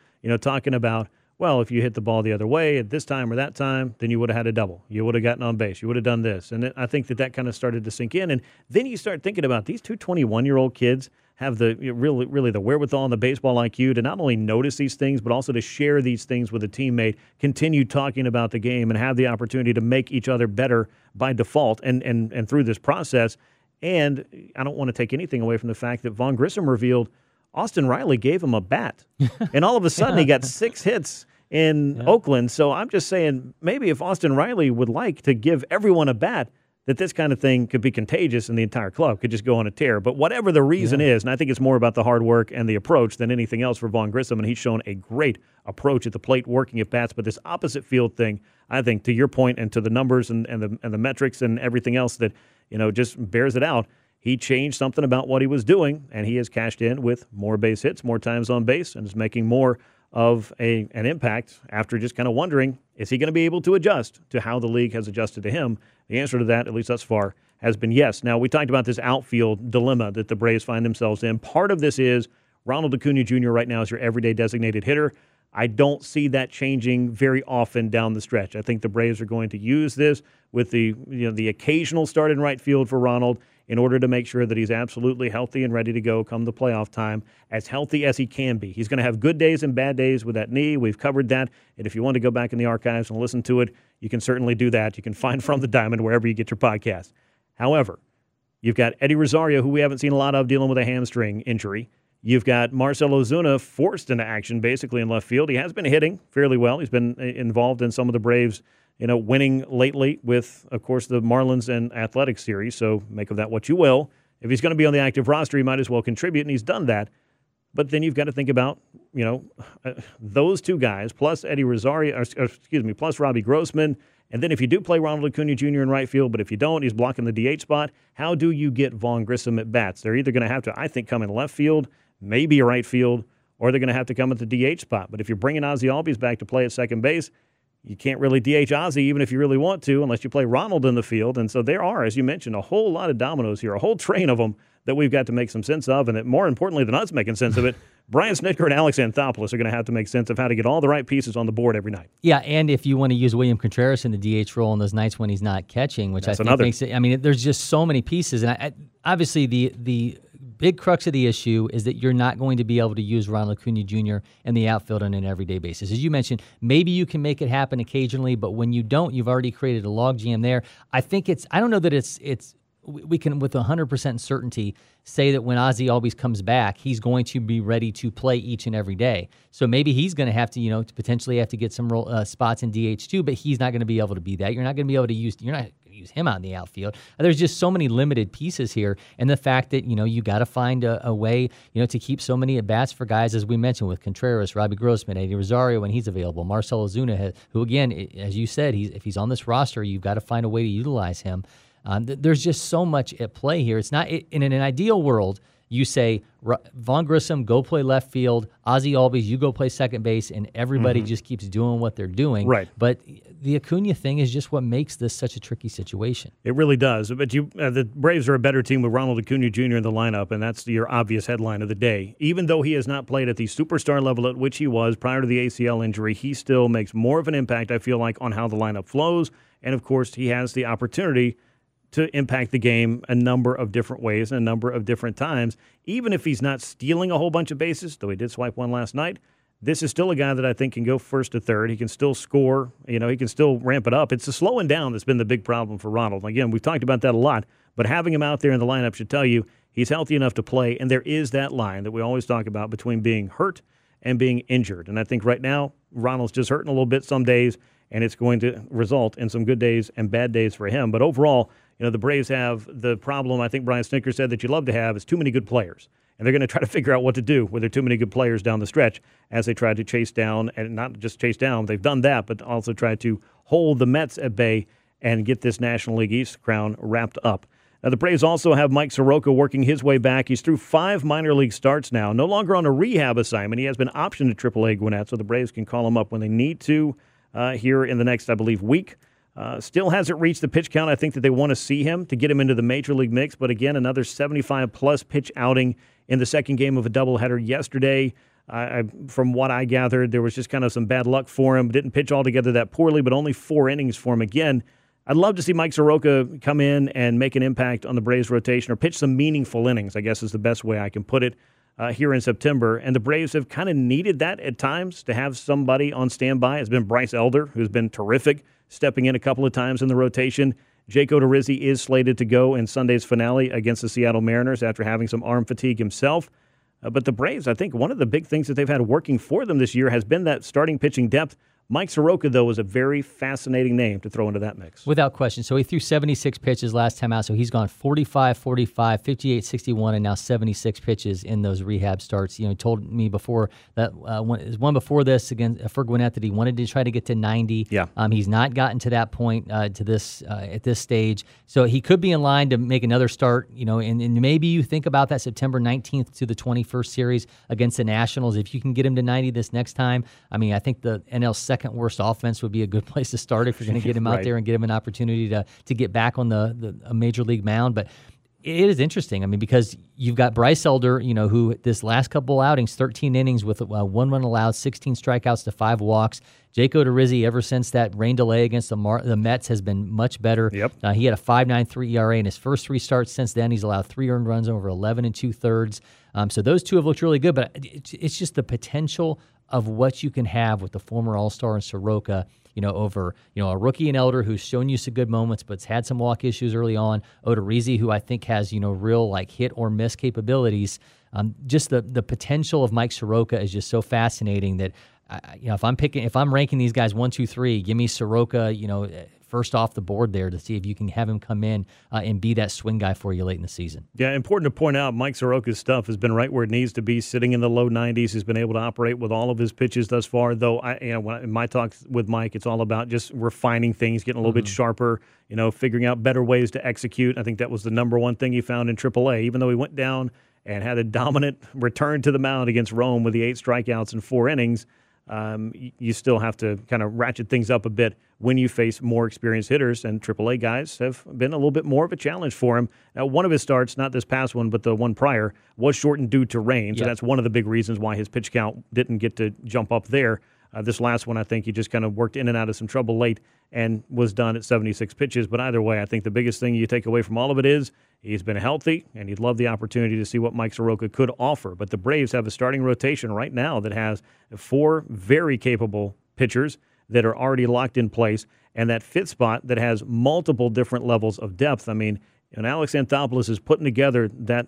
talking about, well, if you hit the ball the other way at this time or that time, then you would have had a double. You would have gotten on base. You would have done this. And I think that kind of started to sink in. And then you start thinking about these two 21-year-old kids have the really the wherewithal and the baseball IQ to not only notice these things, but also to share these things with a teammate, continue talking about the game, and have the opportunity to make each other better by default and through this process. And I don't want to take anything away from the fact that Vaughn Grissom revealed Austin Riley gave him a bat. And all of a sudden he got 6 hits in Oakland. So I'm just saying, maybe if Austin Riley would like to give everyone a bat, that this kind of thing could be contagious and the entire club could just go on a tear. But whatever the reason is, and I think it's more about the hard work and the approach than anything else for Vaughn Grissom, and he's shown a great approach at the plate, working at bats. But this opposite field thing, I think, to your point and to the numbers and the metrics and everything else that, you know, just bears it out, he changed something about what he was doing, and he has cashed in with more base hits, more times on base, and is making more of an impact after just kind of wondering, is he going to be able to adjust to how the league has adjusted to him? The answer to that, at least thus far, has been yes. Now, we talked about this outfield dilemma that the Braves find themselves in. Part of this is Ronald Acuña Jr. right now is your everyday designated hitter. I don't see that changing very often down the stretch. I think the Braves are going to use this with the occasional start in right field for Ronald in order to make sure that he's absolutely healthy and ready to go come the playoff time, as healthy as he can be. He's going to have good days and bad days with that knee. We've covered that. And if you want to go back in the archives and listen to it, you can certainly do that. You can find From the Diamond wherever you get your podcast. However, you've got Eddie Rosario, who we haven't seen a lot of, dealing with a hamstring injury. You've got Marcell Ozuna forced into action basically in left field. He has been hitting fairly well. He's been involved in some of the Braves winning lately with, of course, the Marlins and Athletics series, so make of that what you will. If he's going to be on the active roster, he might as well contribute, and he's done that. But then you've got to think about, those two guys, plus Eddie Rosario, plus Robbie Grossman, and then if you do play Ronald Acuña Jr. in right field, but if you don't, he's blocking the DH spot, how do you get Vaughn Grissom at bats? They're either going to have to, I think, come in left field, maybe right field, or they're going to have to come at the DH spot. But if you're bringing Ozzie Albies back to play at second base, you can't really DH Ozzie even if you really want to unless you play Ronald in the field. And so there are, as you mentioned, a whole lot of dominoes here, a whole train of them that we've got to make some sense of. And that, more importantly than us making sense of it, Brian Snitker and Alex Anthopoulos are going to have to make sense of how to get all the right pieces on the board every night. Yeah, and if you want to use William Contreras in the DH role on those nights when he's not catching, which that's I think another. Makes it – I mean, there's just so many pieces. And obviously the big crux of the issue is that you're not going to be able to use Ronald Acuña Jr. in the outfield on an everyday basis. As you mentioned, maybe you can make it happen occasionally, but when you don't, you've already created a logjam there. I think I don't know that it's we can with 100% certainty say that when Ozzie Albies comes back, he's going to be ready to play each and every day. So maybe he's going to have to, potentially have to get some spots in DH too, but he's not going to be able to be that. You're not going to be able to use him out in the outfield. There's just so many limited pieces here, and the fact that you got to find a way to keep so many at bats for guys, as we mentioned, with Contreras, Robbie Grossman, Eddie Rosario when he's available, Marcell Ozuna, who again, as you said, if he's on this roster, you've got to find a way to utilize him. There's just so much at play here. It's not in an ideal world. You say, Vaughn Grissom, go play left field. Ozzie Albies, you go play second base, and everybody just keeps doing what they're doing. Right. But the Acuña thing is just what makes this such a tricky situation. It really does. But the Braves are a better team with Ronald Acuña Jr. in the lineup, and that's your obvious headline of the day. Even though he has not played at the superstar level at which he was prior to the ACL injury, he still makes more of an impact, I feel like, on how the lineup flows. And, of course, he has the opportunity to impact the game a number of different ways and a number of different times. Even if he's not stealing a whole bunch of bases, though he did swipe one last night, this is still a guy that I think can go first to third. He can still score. He can still ramp it up. It's the slowing down that's been the big problem for Ronald. Again, we've talked about that a lot, but having him out there in the lineup should tell you he's healthy enough to play, and there is that line that we always talk about between being hurt and being injured. And I think right now Ronald's just hurting a little bit some days, and it's going to result in some good days and bad days for him. But overall, the Braves have the problem, I think Brian Snitker said, that you love to have is too many good players. And they're going to try to figure out what to do when there are too many good players down the stretch as they try to chase down, and not just chase down, they've done that, but also try to hold the Mets at bay and get this National League East crown wrapped up. Now, the Braves also have Mike Soroka working his way back. He's through 5 minor league starts now, no longer on a rehab assignment. He has been optioned to AAA Gwinnett, so the Braves can call him up when they need to here in the next, I believe, week. Still hasn't reached the pitch count I think that they want to see him to get him into the major league mix. But again, another 75-plus pitch outing in the second game of a doubleheader yesterday. From what I gathered, there was just kind of some bad luck for him. Didn't pitch altogether that poorly, but only 4 innings for him again. I'd love to see Mike Soroka come in and make an impact on the Braves rotation, or pitch some meaningful innings, I guess is the best way I can put it, here in September. And the Braves have kind of needed that at times, to have somebody on standby. It's been Bryce Elder, who's been terrific, stepping in a couple of times in the rotation. Jake Odorizzi is slated to go in Sunday's finale against the Seattle Mariners after having some arm fatigue himself. But the Braves, I think one of the big things that they've had working for them this year has been that starting pitching depth. Mike Soroka, though, was a very fascinating name to throw into that mix. Without question. So he threw 76 pitches last time out, so he's gone 45, 45, 58, 61, and now 76 pitches in those rehab starts. You know, he told me before that one before this against for Gwinnett that he wanted to try to get to 90. Yeah. He's not gotten to that point at this stage. So he could be in line to make another start, you know, and maybe you think about that September 19th to the 21st series against the Nationals. If you can get him to 90 this next time, I mean, I think the NL's second-worst offense would be a good place to start if you're going to get him out there and get him an opportunity to get back on the major league mound. But it is interesting, I mean, because you've got Bryce Elder, you know, who this last couple outings, 13 innings with one run allowed, 16 strikeouts to 5 walks. Jake Odorizzi, ever since that rain delay against the Mets, has been much better. Yep. He had a 5.93 ERA in his first 3 starts. Since then, he's allowed 3 earned runs over 11 2/3. So those two have looked really good, but it's just the potential of what you can have with the former All-Star and Soroka, you know, over, you know, a rookie and Elder who's shown you some good moments but's had some walk issues early on, Odorizzi, who I think has, you know, real like hit or miss capabilities. Just the potential of Mike Soroka is just so fascinating that, you know, if I'm ranking these guys 1, 2, 3, give me Soroka, you know, first off the board there, to see if you can have him come in and be that swing guy for you late in the season. Yeah, important to point out, Mike Soroka's stuff has been right where it needs to be, sitting in the low 90s. He's been able to operate with all of his pitches thus far, though in my talks with Mike, it's all about just refining things, getting a little bit sharper, you know, figuring out better ways to execute. I think that was the number one thing he found in AAA, even though he went down and had a dominant return to the mound against Rome with the 8 strikeouts and 4 innings. You still have to kind of ratchet things up a bit when you face more experienced hitters, and AAA guys have been a little bit more of a challenge for him. Now, one of his starts, not this past one, but the one prior, was shortened due to rain, so that's one of the big reasons why his pitch count didn't get to jump up there. This last one, I think he just kind of worked in and out of some trouble late and was done at 76 pitches. But either way, I think the biggest thing you take away from all of it is he's been healthy, and you'd love the opportunity to see what Mike Soroka could offer. But the Braves have a starting rotation right now that has 4 very capable pitchers that are already locked in place, and that fifth spot that has multiple different levels of depth. I mean, and Alex Anthopoulos is putting together that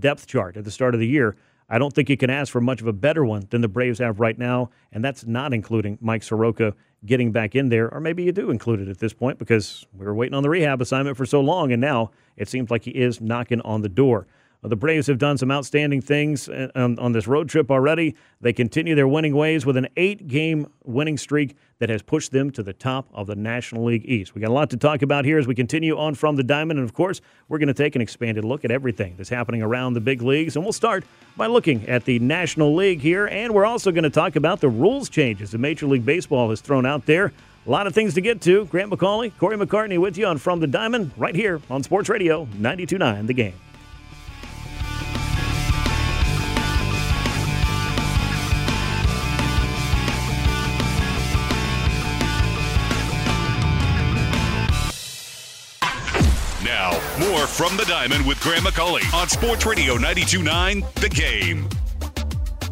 depth chart at the start of the year. I don't think you can ask for much of a better one than the Braves have right now, and that's not including Mike Soroka getting back in there, or maybe you do include it at this point because we were waiting on the rehab assignment for so long, and now it seems like he is knocking on the door. Well, the Braves have done some outstanding things on this road trip already. They continue their winning ways with an 8-game winning streak that has pushed them to the top of the National League East. We got a lot to talk about here as we continue on From the Diamond, and of course, we're going to take an expanded look at everything that's happening around the big leagues, and we'll start by looking at the National League here, and we're also going to talk about the rules changes that Major League Baseball has thrown out there. A lot of things to get to. Grant McCauley, Corey McCartney with you on From the Diamond right here on Sports Radio 92.9 The Game. More From the Diamond with Grant McCauley on Sports Radio 92.9 The Game.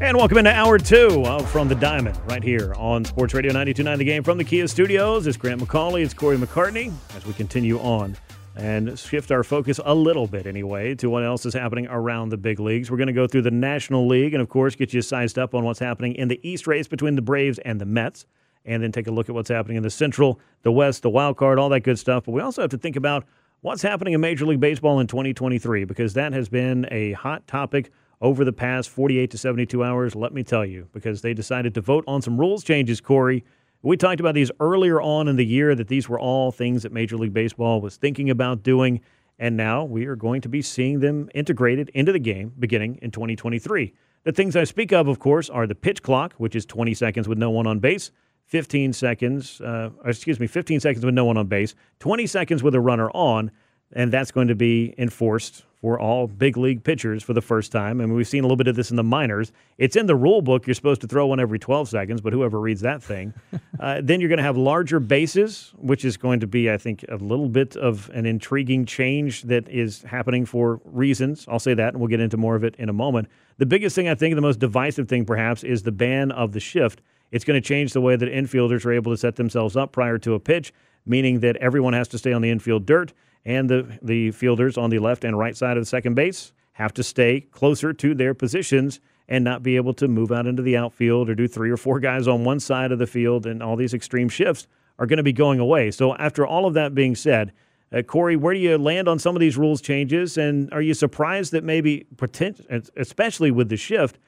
And welcome into Hour 2 of From the Diamond right here on Sports Radio 92.9 The Game. From the Kia Studios, it's Grant McCauley, it's Corey McCartney, as we continue on and shift our focus a little bit anyway to what else is happening around the big leagues. We're going to go through the National League and, of course, get you sized up on what's happening in the East race between the Braves and the Mets, and then take a look at what's happening in the Central, the West, the Wild Card, all that good stuff. But we also have to think about what's happening in Major League Baseball in 2023, because that has been a hot topic over the past 48 to 72 hours, let me tell you, because they decided to vote on some rules changes, Corey. We talked about these earlier on in the year, that these were all things that Major League Baseball was thinking about doing, and now we are going to be seeing them integrated into the game beginning in 2023. The things I speak of course, are the pitch clock, which is 20 seconds with no one on base, 15 seconds with no one on base, 20 seconds with a runner on, and that's going to be enforced for all big league pitchers for the first time. I mean, we've seen a little bit of this in the minors. It's in the rule book. You're supposed to throw one every 12 seconds, but whoever reads that thing. Then you're going to have larger bases, which is going to be, I think, a little bit of an intriguing change that is happening for reasons. I'll say that, and we'll get into more of it in a moment. The biggest thing, I think, the most divisive thing, perhaps, is the ban of the shift. It's going to change the way that infielders are able to set themselves up prior to a pitch, meaning that everyone has to stay on the infield dirt, and the fielders on the left and right side of the second base have to stay closer to their positions and not be able to move out into the outfield or do three or four guys on one side of the field, and all these extreme shifts are going to be going away. So after all of that being said, Corey, where do you land on some of these rules changes, and are you surprised that maybe, especially with the shift,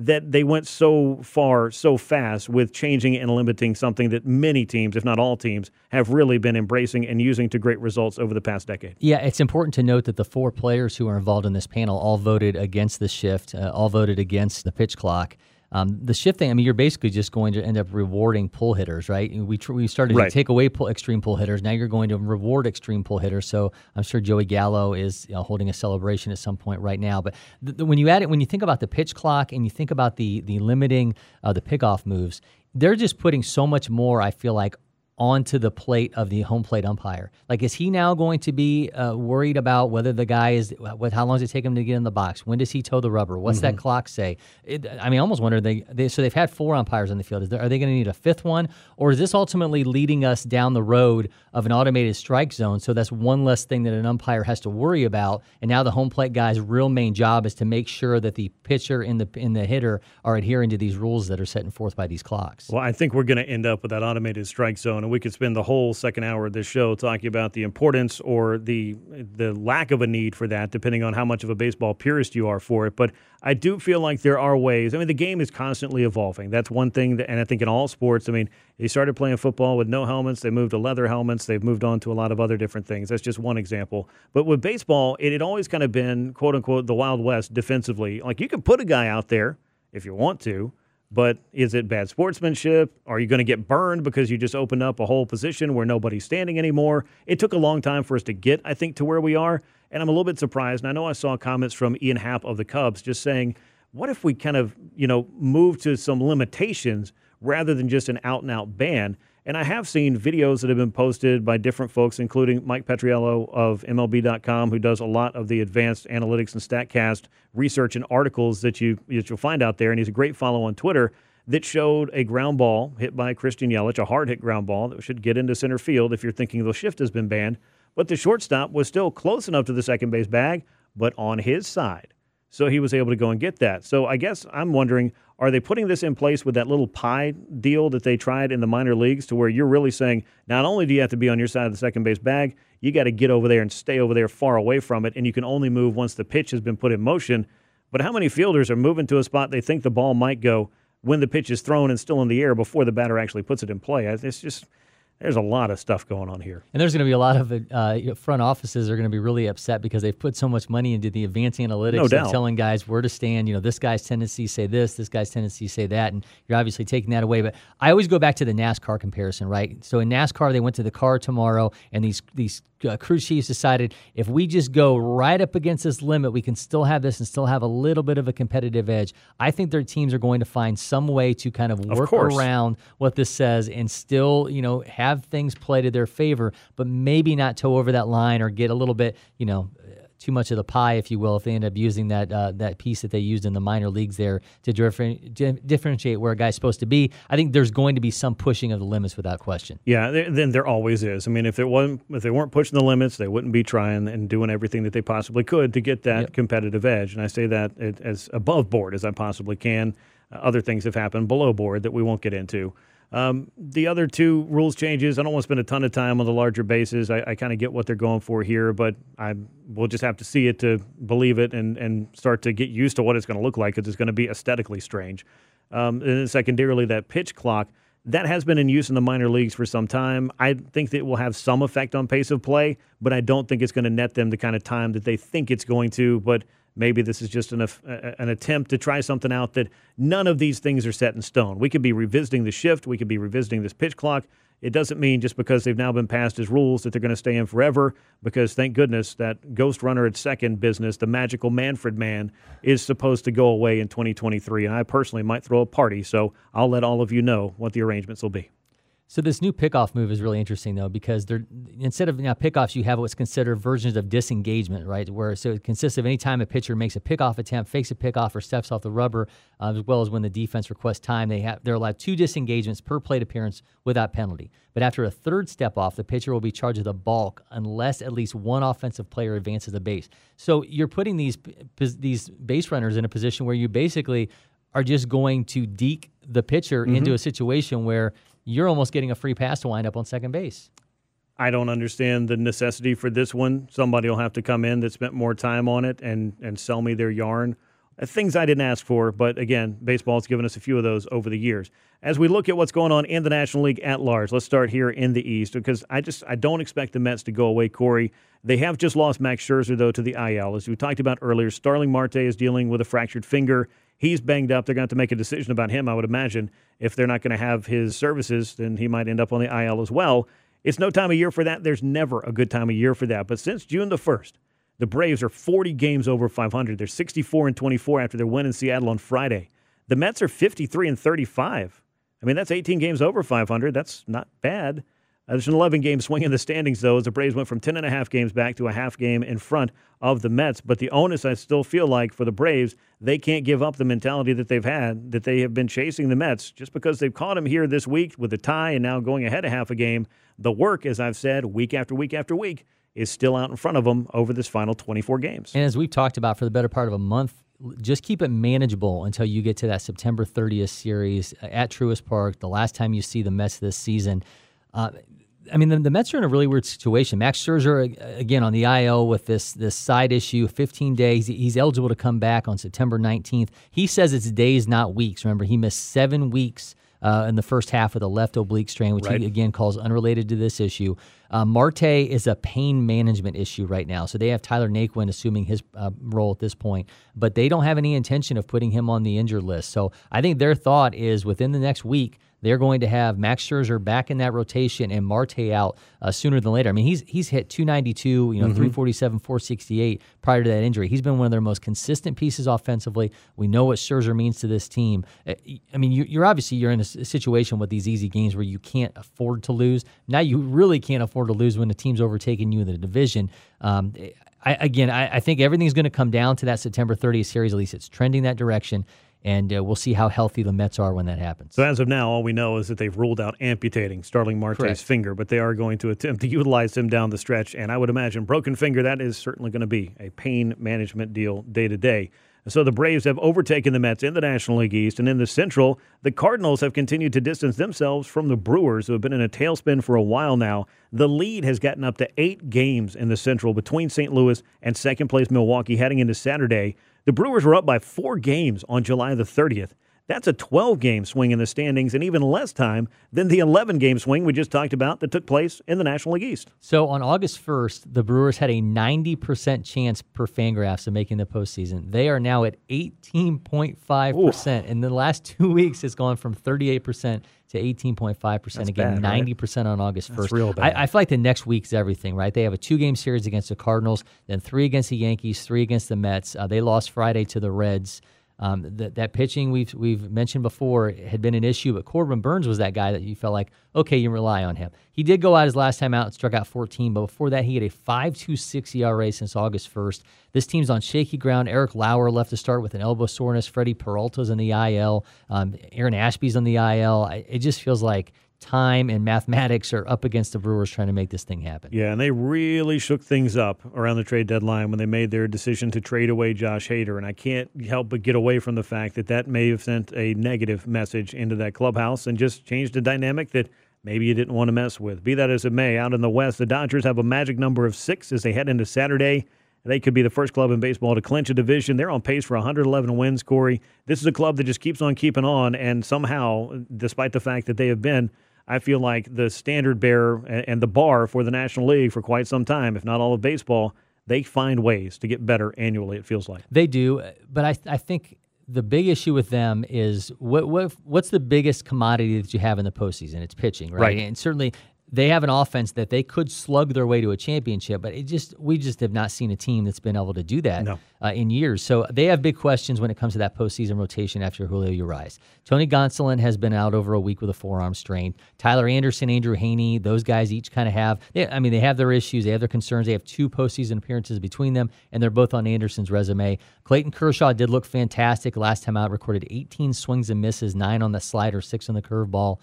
that they went so far, so fast with changing and limiting something that many teams, if not all teams, have really been embracing and using to great results over the past decade? Yeah, it's important to note that the four players who are involved in this panel all voted against the shift, all voted against the pitch clock. The shift thing, I mean, you're basically just going to end up rewarding pull hitters, right? We started to take away extreme pull hitters. Now you're going to reward extreme pull hitters. So I'm sure Joey Gallo is holding a celebration at some point right now. But when you add it, when you think about the pitch clock and you think about the limiting the pickoff moves, they're just putting so much more, I feel like, onto the plate of the home plate umpire. Like, is he now going to be worried about whether the guy is, how long does it take him to get in the box? When does he toe the rubber? What's that clock say? I mean, I almost wonder, so they've had four umpires on the field. Are they going to need a fifth one? Or is this ultimately leading us down the road of an automated strike zone? So that's one less thing that an umpire has to worry about. And now the home plate guy's real main job is to make sure that the pitcher and the hitter are adhering to these rules that are set forth by these clocks. Well, I think we're going to end up with that automated strike zone. We could spend the whole second hour of this show talking about the importance or the lack of a need for that, depending on how much of a baseball purist you are for it. But I do feel like there are ways. I mean, the game is constantly evolving. That's one thing that, and I think in all sports, I mean, they started playing football with no helmets. They moved to leather helmets. They've moved on to a lot of other different things. That's just one example. But with baseball, it had always kind of been, quote unquote, the Wild West defensively. Like, you can put a guy out there if you want to, but is it bad sportsmanship? Are you going to get burned because you just opened up a whole position where nobody's standing anymore? It took a long time for us to get, I think, to where we are, and I'm a little bit surprised. And I know I saw comments from Ian Happ of the Cubs just saying, what if we kind of, move to some limitations rather than just an out-and-out ban? And I have seen videos that have been posted by different folks, including Mike Petriello of MLB.com, who does a lot of the advanced analytics and StatCast research and articles that you'll find out there. And he's a great follow on Twitter that showed a ground ball hit by Christian Yelich, a hard-hit ground ball that should get into center field if you're thinking the shift has been banned. But the shortstop was still close enough to the second base bag, but on his side. So he was able to go and get that. So I guess I'm wondering, are they putting this in place with that little pie deal that they tried in the minor leagues to where you're really saying, not only do you have to be on your side of the second base bag, you got to get over there and stay over there far away from it, and you can only move once the pitch has been put in motion. But how many fielders are moving to a spot they think the ball might go when the pitch is thrown and still in the air before the batter actually puts it in play? It's just... there's a lot of stuff going on here. And there's going to be a lot of front offices are going to be really upset because they've put so much money into the advanced analytics. No doubt. And telling guys where to stand. This guy's tendencies say this guy's tendencies say that, and you're obviously taking that away. But I always go back to the NASCAR comparison, right? So in NASCAR, they went to the car tomorrow, and these crew chiefs decided if we just go right up against this limit, we can still have this and still have a little bit of a competitive edge. I think their teams are going to find some way to kind of work around what this says and still, have things play to their favor, but maybe not toe over that line or get a little bit, too much of the pie, if you will, if they end up using that piece that they used in the minor leagues there to differentiate where a guy's supposed to be. I think there's going to be some pushing of the limits without question. Yeah, then there always is. I mean, if they weren't pushing the limits, they wouldn't be trying and doing everything that they possibly could to get that competitive edge. And I say that as above board as I possibly can. Other things have happened below board that we won't get into. The other two rules changes, I don't want to spend a ton of time on the larger bases. I kind of get what they're going for here, but we'll just have to see it to believe it and start to get used to what it's going to look like because it's going to be aesthetically strange. And then secondarily, that pitch clock, that has been in use in the minor leagues for some time. I think that it will have some effect on pace of play, but I don't think it's going to net them the kind of time that they think it's going to, but maybe this is just an attempt to try something out that none of these things are set in stone. We could be revisiting the shift. We could be revisiting this pitch clock It doesn't mean just because they've now been passed as rules that they're going to stay in forever, because thank goodness that ghost runner at second business, the magical Manfred man, is supposed to go away in 2023. And I personally might throw a party, so I'll let all of you know what the arrangements will be. So this new pickoff move is really interesting, though, because they're, instead of now pickoffs, you have what's considered versions of disengagement, right? Where so it consists of any time a pitcher makes a pickoff attempt, fakes a pickoff, or steps off the rubber, as well as when the defense requests time. They're allowed 2 disengagements per plate appearance without penalty. But after a 3rd step off, the pitcher will be charged with a balk unless at least one offensive player advances the base. So you're putting these base runners in a position where you basically are just going to deke the pitcher into a situation where you're almost getting a free pass to wind up on second base. I don't understand the necessity for this one. Somebody will have to come in that spent more time on it and sell me their yarn. Things I didn't ask for, but again, baseball's given us a few of those over the years. As we look at what's going on in the National League at large, let's start here in the East, because I don't expect the Mets to go away, Corey. They have just lost Max Scherzer, though, to the IL. As we talked about earlier, Starling Marte is dealing with a fractured finger. He's banged up. They're going to have to make a decision about him, I would imagine. If they're not going to have his services, then he might end up on the IL as well. It's no time of year for that. There's never a good time of year for that. But since June the 1st, the Braves are 40 games over 500. They're 64-24 after their win in Seattle on Friday. The Mets are 53-35. I mean, that's 18 games over 500. That's not bad. There's an 11-game swing in the standings, though, as the Braves went from 10.5 games back to a half game in front of the Mets. But the onus, I still feel like, for the Braves, they can't give up the mentality that they've had, that they have been chasing the Mets. Just because they've caught them here this week with a tie and now going ahead a half a game, the work, as I've said, week after week after week, is still out in front of them over this final 24 games. And as we've talked about for the better part of a month, just keep it manageable until you get to that September 30th series at Truist Park, the last time you see the Mets this season. I mean, the Mets are in a really weird situation. Max Scherzer, again, on the IL with this side issue, 15 days. He's eligible to come back on September 19th. He says it's days, not weeks. Remember, he missed 7 weeks in the first half with a left oblique strain, which he, again, calls unrelated to this issue. Marte is a pain management issue right now. So they have Tyler Naquin assuming his role at this point, but they don't have any intention of putting him on the injured list. So I think their thought is within the next week, they're going to have Max Scherzer back in that rotation and Marte out sooner than later. I mean, he's hit 292, you know, 347, 468 prior to that injury. He's been one of their most consistent pieces offensively. We know what Scherzer means to this team. I mean, you're obviously in a situation with these easy games where you can't afford to lose. Now you really can't afford to lose when the team's overtaking you in the division. I think everything's going to come down to that September 30th series. At least it's trending that direction. And we'll see how healthy the Mets are when that happens. So as of now, all we know is that they've ruled out amputating Starling Marte's finger, but they are going to attempt to utilize him down the stretch. And I would imagine broken finger, that is certainly going to be a pain management deal day to day. So the Braves have overtaken the Mets in the National League East, and in the Central, the Cardinals have continued to distance themselves from the Brewers, who have been in a tailspin for a while now. The lead has gotten up to 8 games in the Central between St. Louis and second-place Milwaukee heading into Saturday. The Brewers were up by 4 games on July the 30th. That's a 12-game swing in the standings and even less time than the 11-game swing we just talked about that took place in the National League East. So on August 1st, the Brewers had a 90% chance per Fangraphs of making the postseason. They are now at 18.5%. In the last 2 weeks, it's gone from 38% to 18.5%. Again, bad, 90% on August 1st. That's real bad. I feel like the next week's everything, right? They have a 2-game series against the Cardinals, then 3 against the Yankees, 3 against the Mets. They lost Friday to the Reds. That pitching we've mentioned before had been an issue, but Corbin Burns was that guy that you felt like, okay, you rely on him. He did go out his last time out and struck out 14, but before that he had a 5.26 ERA since August 1st. This team's on shaky ground. Eric Lauer left to start with an elbow soreness. Freddie Peralta's on the IL. Aaron Ashby's on the IL. It just feels like time and mathematics are up against the Brewers trying to make this thing happen. Yeah, and they really shook things up around the trade deadline when they made their decision to trade away Josh Hader, and I can't help but get away from the fact that that may have sent a negative message into that clubhouse and just changed the dynamic that maybe you didn't want to mess with. Be that as it may, out in the West, the Dodgers have a magic number of 6 as they head into Saturday. They could be the first club in baseball to clinch a division. They're on pace for 111 wins, Corey. This is a club that just keeps on keeping on, and somehow, despite the fact that they have been, I feel like, the standard bearer and the bar for the National League for quite some time, if not all of baseball, they find ways to get better annually, it feels like. They do, but I think the big issue with them is what's the biggest commodity that you have in the postseason? It's pitching, right? And certainly they have an offense that they could slug their way to a championship, but we just have not seen a team that's been able to do that in years. So they have big questions when it comes to that postseason rotation after Julio Rodriguez. Tony Gonsolin has been out over a week with a forearm strain. Tyler Anderson, Andrew Haney, those guys each kind of have. They have their issues, they have their concerns. They have two postseason appearances between them, and they're both on Anderson's resume. Clayton Kershaw did look fantastic last time out. Recorded 18 swings and misses, 9 on the slider, 6 on the curveball.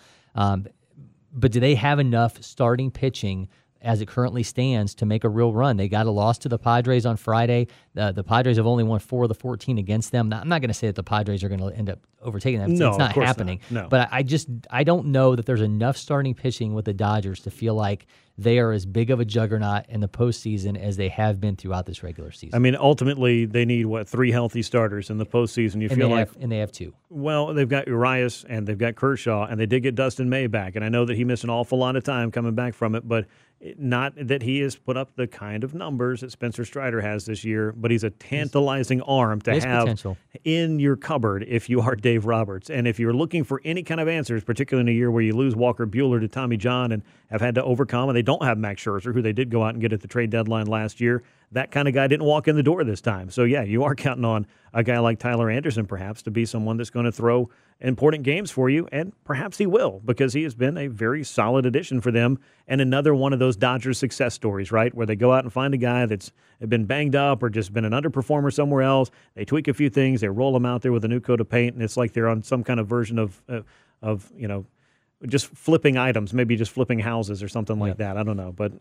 But do they have enough starting pitching as it currently stands to make a real run? They got a loss to the Padres on Friday. The Padres have only won 4 of the 14 against them. Now, I'm not going to say that the Padres are going to end up overtaking them. No, it's not happening. Not. No. But I don't know that there's enough starting pitching with the Dodgers to feel like they are as big of a juggernaut in the postseason as they have been throughout this regular season. I mean, ultimately, they need, 3 healthy starters in the postseason. And they have 2. Well, they've got Urias and they've got Kershaw, and they did get Dustin May back. And I know that he missed an awful lot of time coming back from it, but not that he has put up the kind of numbers that Spencer Strider has this year, but he's a tantalizing arm to have potential in your cupboard if you are Dave Roberts. And if you're looking for any kind of answers, particularly in a year where you lose Walker Buehler to Tommy John and have had to overcome, and they don't have Max Scherzer, who they did go out and get at the trade deadline last year, that kind of guy didn't walk in the door this time. So, yeah, you are counting on a guy like Tyler Anderson perhaps to be someone that's going to throw important games for you, and perhaps he will, because he has been a very solid addition for them and another one of those Dodgers success stories, right, where they go out and find a guy that's been banged up or just been an underperformer somewhere else. They tweak a few things. They roll him out there with a new coat of paint, and it's like they're on some kind of version of just flipping items, maybe just flipping houses or something like that. I don't know. But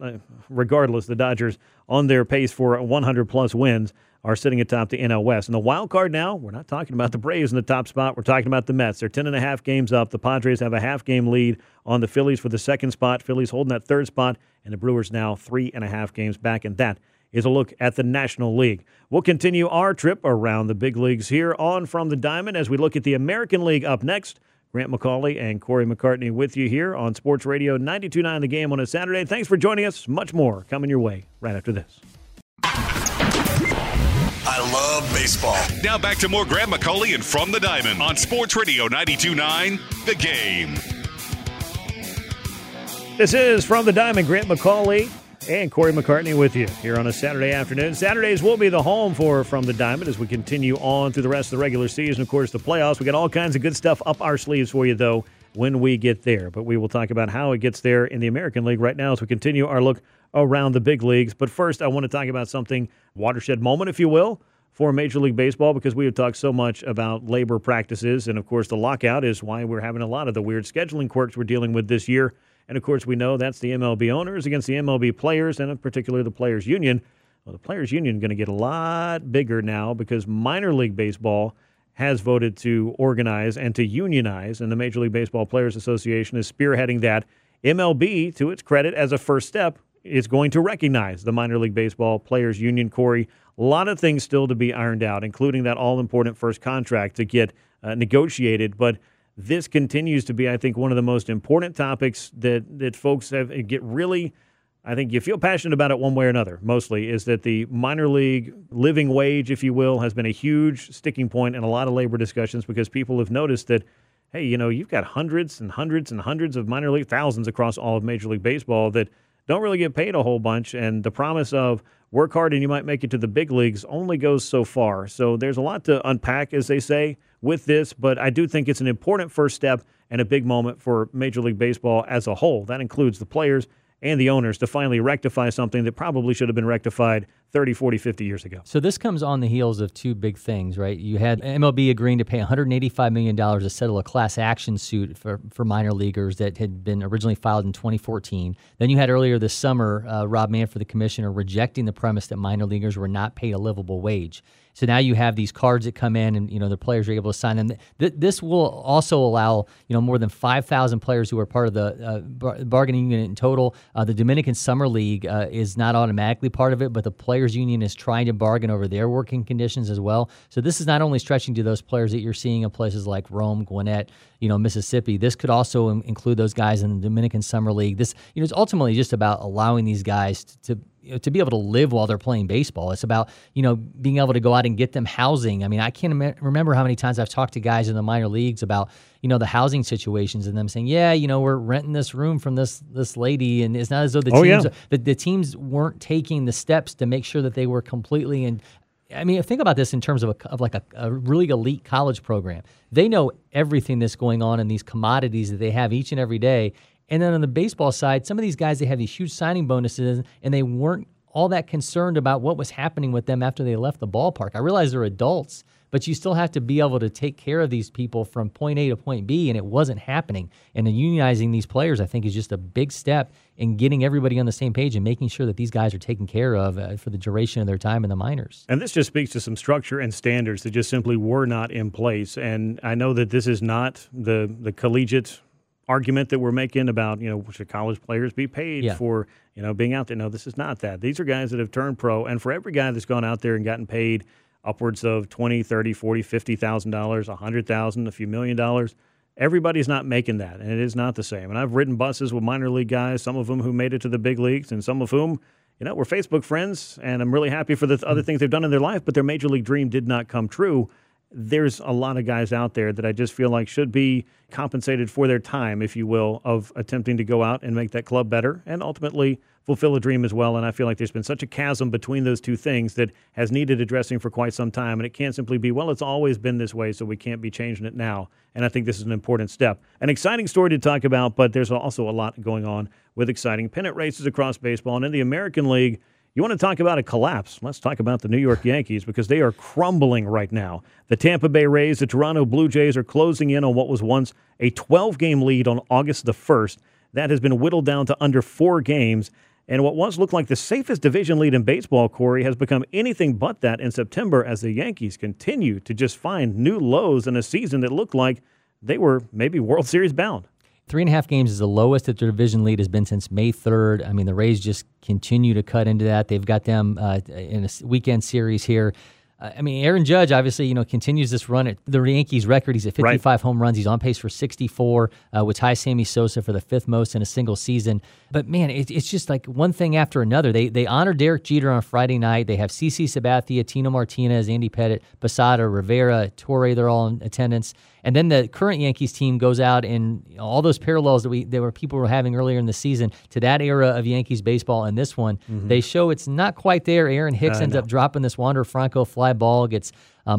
regardless, the Dodgers on their pace for 100-plus wins are sitting atop the NL West. And the wild card now, we're not talking about the Braves in the top spot. We're talking about the Mets. They're 10.5 games up. The Padres have a half-game lead on the Phillies for the second spot. Phillies holding that third spot. And the Brewers now 3.5 games back. And that is a look at the National League. We'll continue our trip around the big leagues here on From the Diamond as we look at the American League up next. Grant McCauley and Corey McCartney with you here on Sports Radio 92.9 The Game on a Saturday. Thanks for joining us. Much more coming your way right after this. I love baseball. Now back to more Grant McCauley and From the Diamond on Sports Radio 92.9 The Game. This is From the Diamond. Grant McCauley and Corey McCartney with you here on a Saturday afternoon. Saturdays will be the home for From the Diamond as we continue on through the rest of the regular season. Of course, the playoffs. We got all kinds of good stuff up our sleeves for you, though, when we get there. But we will talk about how it gets there in the American League right now as we continue our look around the big leagues. But first, I want to talk about something, watershed moment, if you will, for Major League Baseball, because we have talked so much about labor practices. And, of course, the lockout is why we're having a lot of the weird scheduling quirks we're dealing with this year. And, of course, we know that's the MLB owners against the MLB players and, in particular, the Players Union. Well, the Players Union is going to get a lot bigger now because Minor League Baseball has voted to organize and to unionize, and the Major League Baseball Players Association is spearheading that. MLB, to its credit, as a first step, is going to recognize the Minor League Baseball Players Union. Corey, a lot of things still to be ironed out, including that all-important first contract to get negotiated, but this continues to be, I think, one of the most important topics that folks have get really, I think you feel passionate about it one way or another, mostly, is that the minor league living wage, if you will, has been a huge sticking point in a lot of labor discussions because people have noticed that, hey, you've got hundreds and hundreds and hundreds of minor league, thousands across all of Major League Baseball that don't really get paid a whole bunch, and the promise of work hard and you might make it to the big leagues only goes so far. So there's a lot to unpack, as they say, with this, but I do think it's an important first step and a big moment for Major League Baseball as a whole. That includes the players and the owners to finally rectify something that probably should have been rectified 30, 40, 50 years ago. So this comes on the heels of two big things, right? You had MLB agreeing to pay $185 million to settle a class action suit for minor leaguers that had been originally filed in 2014. Then you had earlier this summer, Rob Manfred, the commissioner, rejecting the premise that minor leaguers were not paid a livable wage. So now you have these cards that come in and, the players are able to sign them. This will also allow, more than 5,000 players who are part of the bargaining unit in total. The Dominican Summer League is not automatically part of it, but the Players Union is trying to bargain over their working conditions as well. So this is not only stretching to those players that you're seeing in places like Rome, Gwinnett, Mississippi. This could also include those guys in the Dominican Summer League. This, it's ultimately just about allowing these guys to to be able to live while they're playing baseball. It's about, you know, being able to go out and get them housing. I mean, I can't remember how many times I've talked to guys in the minor leagues about, you know, the housing situations and them saying, yeah, you know, we're renting this room from this lady. And it's not as though the teams, the teams weren't taking the steps to make sure that they were completely in. I mean, think about this in terms of a really elite college program. They know everything that's going on in these commodities that they have each and every day. And then on the baseball side, some of these guys, they have these huge signing bonuses, and they weren't all that concerned about what was happening with them after they left the ballpark. I realize they're adults, but you still have to be able to take care of these people from point A to point B, and it wasn't happening. And then unionizing these players, I think, is just a big step in getting everybody on the same page and making sure that these guys are taken care of for the duration of their time in the minors. And this just speaks to some structure and standards that just simply were not in place. And I know that this is not the collegiate argument that we're making about, you know, should college players be paid for, you know, being out there. No, this is not that. These are guys that have turned pro, and for every guy that's gone out there and gotten paid upwards of $20,000, $30,000, $40,000, $50,000, $100,000, a few million dollars, everybody's not making that, and it is not the same. And I've ridden buses with minor league guys, some of them who made it to the big leagues, and some of whom, you know, we're Facebook friends, and I'm really happy for the other things they've done in their life, but their major league dream did not come true. There's a lot of guys out there that I just feel like should be compensated for their time, if you will, of attempting to go out and make that club better and ultimately fulfill a dream as well. And I feel like there's been such a chasm between those two things that has needed addressing for quite some time. And it can't simply be, well, it's always been this way, so we can't be changing it now. And I think this is an important step. An exciting story to talk about, but there's also a lot going on with exciting pennant races across baseball. And in the American League, you want to talk about a collapse? Let's talk about the New York Yankees, because they are crumbling right now. The Tampa Bay Rays, the Toronto Blue Jays are closing in on what was once a 12-game lead on August the 1st. That has been whittled down to under 4 games. And what once looked like the safest division lead in baseball, Corey, has become anything but that in September as the Yankees continue to just find new lows in a season that looked like they were maybe World Series bound. 3.5 games is the lowest that their division lead has been since May 3rd. I mean, the Rays just continue to cut into that. They've got them in a weekend series here. I mean, Aaron Judge, obviously, you know, continues this run at the Yankees' record. He's at 55 home runs. He's on pace for 64, which ties Sammy Sosa for the 5th most in a single season. But, man, it's just like one thing after another. They honor Derek Jeter on Friday night. They have CeCe Sabathia, Tino Martinez, Andy Pettitte, Posada, Rivera, Torre. They're all in attendance. And then the current Yankees team goes out, and all those parallels that people were having earlier in the season to that era of Yankees baseball and this one, they show it's not quite there. Aaron Hicks ends up dropping this Wander Franco fly ball,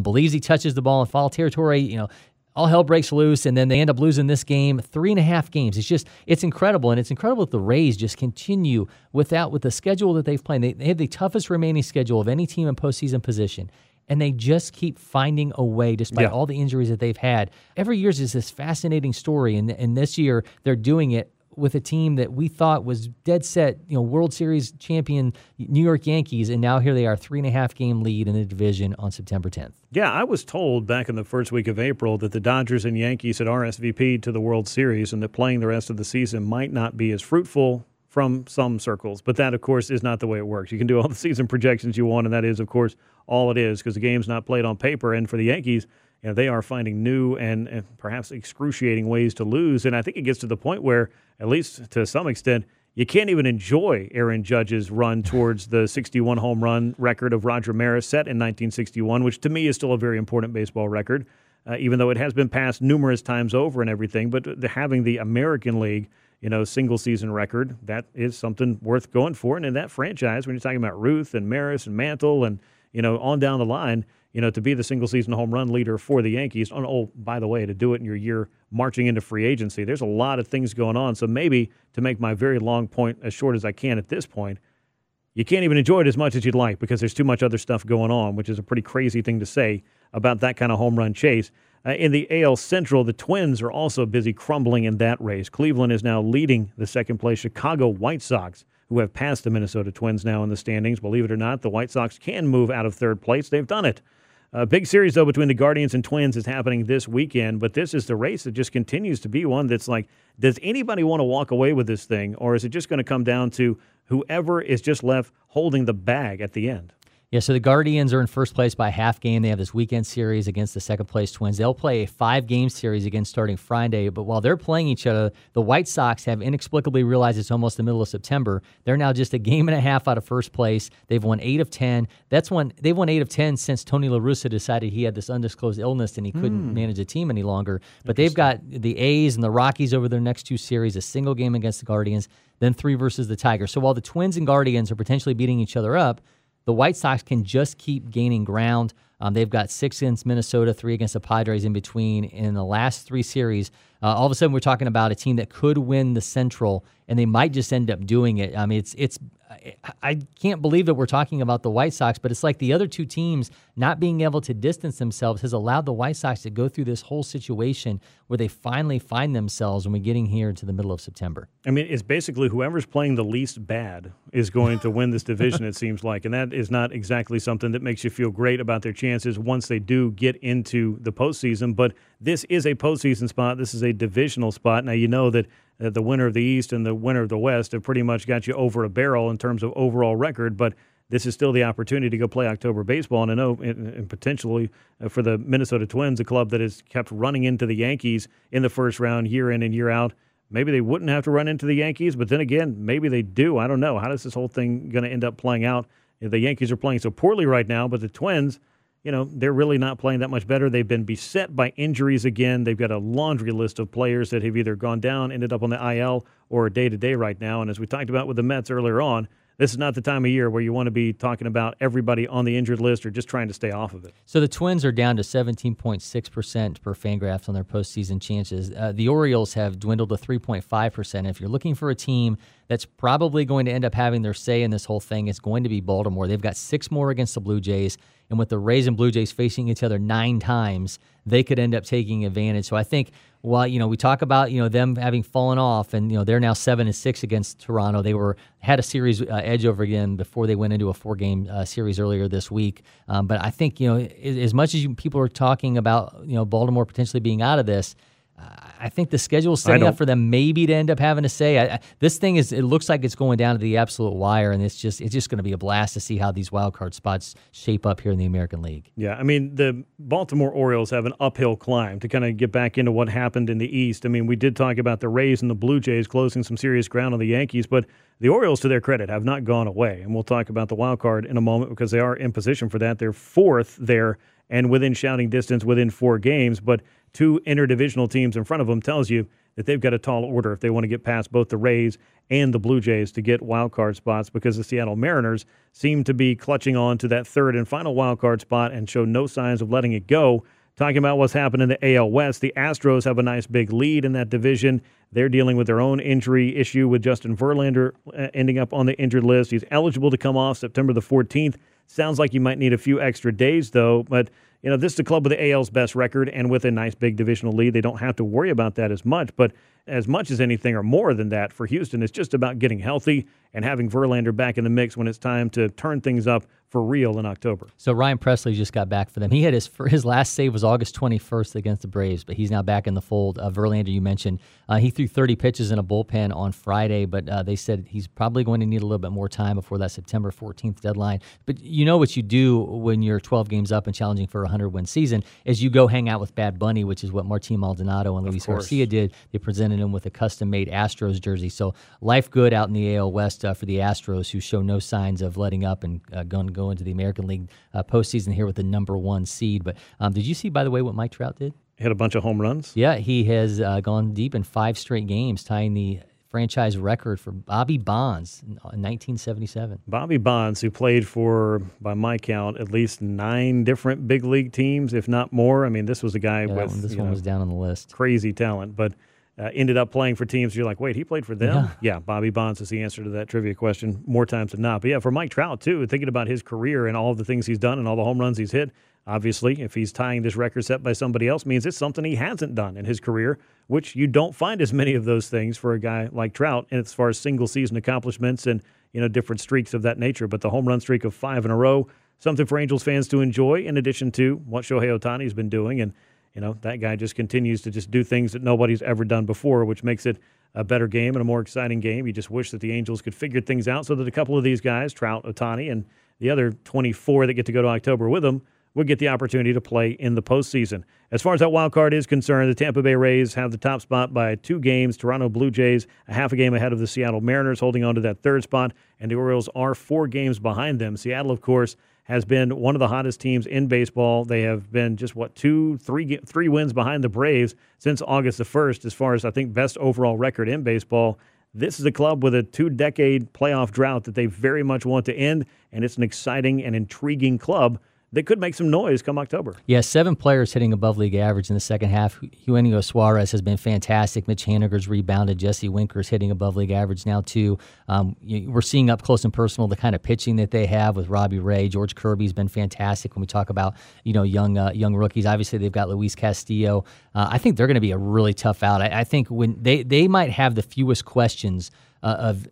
believes he touches the ball in foul territory, you know, all hell breaks loose, and then they end up losing this game. 3.5 games. It's incredible, and it's incredible that the Rays just continue with the schedule that they've played. They have the toughest remaining schedule of any team in postseason position. And they just keep finding a way despite all the injuries that they've had. Every year is this fascinating story, and this year they're doing it with a team that we thought was dead set, you know, World Series champion New York Yankees, and now here they are, 3.5-game lead in the division on September 10th. Yeah, I was told back in the first week of April that the Dodgers and Yankees had RSVP'd to the World Series and that playing the rest of the season might not be as fruitful from some circles. But that, of course, is not the way it works. You can do all the season projections you want, and that is, of course, all it is, because the game's not played on paper. And for the Yankees, you know, they are finding new and perhaps excruciating ways to lose. And I think it gets to the point where, at least to some extent, you can't even enjoy Aaron Judge's run towards the 61 home run record of Roger Maris set in 1961, which to me is still a very important baseball record, even though it has been passed numerous times over and everything. But having the American League, you know, single-season record, that is something worth going for. And in that franchise, when you're talking about Ruth and Maris and Mantle and, you know, on down the line, you know, to be the single-season home run leader for the Yankees, and, oh, by the way, to do it in your year marching into free agency, there's a lot of things going on. So maybe to make my very long point as short as I can at this point, you can't even enjoy it as much as you'd like because there's too much other stuff going on, which is a pretty crazy thing to say about that kind of home run chase. In the AL Central, the Twins are also busy crumbling in that race. Cleveland is now leading the second-place Chicago White Sox, who have passed the Minnesota Twins now in the standings. Believe it or not, the White Sox can move out of third place. They've done it. A big series, though, between the Guardians and Twins is happening this weekend, but this is the race that just continues to be one that's like, does anybody want to walk away with this thing, or is it just going to come down to whoever is just left holding the bag at the end? Yeah, so the Guardians are in first place by half game. They have this weekend series against the second-place Twins. They'll play a five-game series again starting Friday. But while they're playing each other, the White Sox have inexplicably realized it's almost the middle of September. They're now just a game and a half out of first place. They've won 8 of 10. They've won 8 of 10 since Tony La Russa decided he had this undisclosed illness and he couldn't manage a team any longer. But they've got the A's and the Rockies over their next two series, a single game against the Guardians, then 3 versus the Tigers. So while the Twins and Guardians are potentially beating each other up, the White Sox can just keep gaining ground. They've got 6 against Minnesota, 3 against the Padres in between. In the last 3 series, all of a sudden we're talking about a team that could win the Central, and they might just end up doing it. I mean, I can't believe that we're talking about the White Sox, but it's like the other two teams not being able to distance themselves has allowed the White Sox to go through this whole situation where they finally find themselves when we're getting here to the middle of September. I mean, it's basically whoever's playing the least bad is going to win this division, it seems like, and that is not exactly something that makes you feel great about their chances once they do get into the postseason. But this is a postseason spot. This is a divisional spot. Now, you know that the winner of the East and the winner of the West have pretty much got you over a barrel in terms of overall record, but this is still the opportunity to go play October baseball. And I know, and potentially for the Minnesota Twins, a club that has kept running into the Yankees in the first round year in and year out, maybe they wouldn't have to run into the Yankees, but then again, maybe they do. I don't know. How is this whole thing going to end up playing out? The Yankees are playing so poorly right now, but the Twins, you know, they're really not playing that much better. They've been beset by injuries again. They've got a laundry list of players that have either gone down, ended up on the IL, or day-to-day right now. And as we talked about with the Mets earlier on, this is not the time of year where you want to be talking about everybody on the injured list or just trying to stay off of it. So the Twins are down to 17.6% per Fangraphs on their postseason chances. The Orioles have dwindled to 3.5%. If you're looking for a team that's probably going to end up having their say in this whole thing, it's going to be Baltimore. They've got 6 more against the Blue Jays. And with the Rays and Blue Jays facing each other 9 times, they could end up taking advantage. So I think while, you know, we talk about, you know, them having fallen off and, you know, they're now 7-6 against Toronto. They had a series edge over again before they went into a 4-game series earlier this week. But I think, you know, as much as people are talking about, you know, Baltimore potentially being out of this, I think the schedule is setting up for them maybe to end up having a say. This thing is, it looks like it's going down to the absolute wire, and it's just going to be a blast to see how these wild card spots shape up here in the American League. Yeah, I mean, the Baltimore Orioles have an uphill climb to kind of get back into what happened in the East. I mean, we did talk about the Rays and the Blue Jays closing some serious ground on the Yankees, but the Orioles, to their credit, have not gone away. And we'll talk about the wild card in a moment because they are in position for that. They're 4th there and within shouting distance within 4 games, but 2 interdivisional teams in front of them tells you that they've got a tall order if they want to get past both the Rays and the Blue Jays to get wild card spots, because the Seattle Mariners seem to be clutching on to that 3rd and final wild card spot and show no signs of letting it go. Talking about what's happened in the AL West, the Astros have a nice big lead in that division. They're dealing with their own injury issue with Justin Verlander ending up on the injured list. He's eligible to come off September the 14th. Sounds like you might need a few extra days, though. But, you know, this is the club with the AL's best record and with a nice big divisional lead. They don't have to worry about that as much. But as much as anything or more than that for Houston, it's just about getting healthy and having Verlander back in the mix when it's time to turn things up for real in October. So Ryan Presley just got back for them. He had his last save was August 21st against the Braves, but he's now back in the fold. Verlander, you mentioned, he threw 30 pitches in a bullpen on Friday, but they said he's probably going to need a little bit more time before that September 14th deadline. But you know what you do when you're 12 games up and challenging for a 100-win season is you go hang out with Bad Bunny, which is what Martín Maldonado and Luis Garcia did. They presented him with a custom-made Astros jersey. So life good out in the AL West for the Astros, who show no signs of letting up and going to go into the American League postseason here with the #1 seed. But did you see, by the way, what Mike Trout did? Hit a bunch of home runs. Yeah, he has gone deep in 5 straight games, tying the franchise record for Bobby Bonds in 1977. Bobby Bonds, who played for, by my count, at least 9 different big league teams, if not more. I mean, this was a guy with was down on the list. Crazy talent, but ended up playing for teams. You're like, wait, he played for them? Yeah, Bobby Bonds is the answer to that trivia question more times than not. But yeah, for Mike Trout, too, thinking about his career and all the things he's done and all the home runs he's hit, obviously, if he's tying this record set by somebody else, means it's something he hasn't done in his career, which you don't find as many of those things for a guy like Trout, and as far as single-season accomplishments and, you know, different streaks of that nature. But the home run streak of 5 in a row, something for Angels fans to enjoy in addition to what Shohei Ohtani's been doing. And you know, that guy just continues to just do things that nobody's ever done before, which makes it a better game and a more exciting game. You just wish that the Angels could figure things out so that a couple of these guys, Trout, Ohtani, and the other 24 that get to go to October with them would get the opportunity to play in the postseason. As far as that wild card is concerned, the Tampa Bay Rays have the top spot by 2 games. Toronto Blue Jays a half a game ahead of the Seattle Mariners, holding on to that third spot, and the Orioles are 4 games behind them. Seattle, of course, has been one of the hottest teams in baseball. They have been just, three wins behind the Braves since August the 1st as far as, I think, best overall record in baseball. This is a club with a 2-decade playoff drought that they very much want to end, and it's an exciting and intriguing club that could make some noise come October. Yeah, 7 players hitting above league average in the second half. Eugenio Suarez has been fantastic. Mitch Haniger's rebounded. Jesse Winker's hitting above league average now, too. We're seeing up close and personal the kind of pitching that they have with Robbie Ray. George Kirby's been fantastic when we talk about young rookies. Obviously, they've got Luis Castillo. I think they're going to be a really tough out. I think when they might have the fewest questions of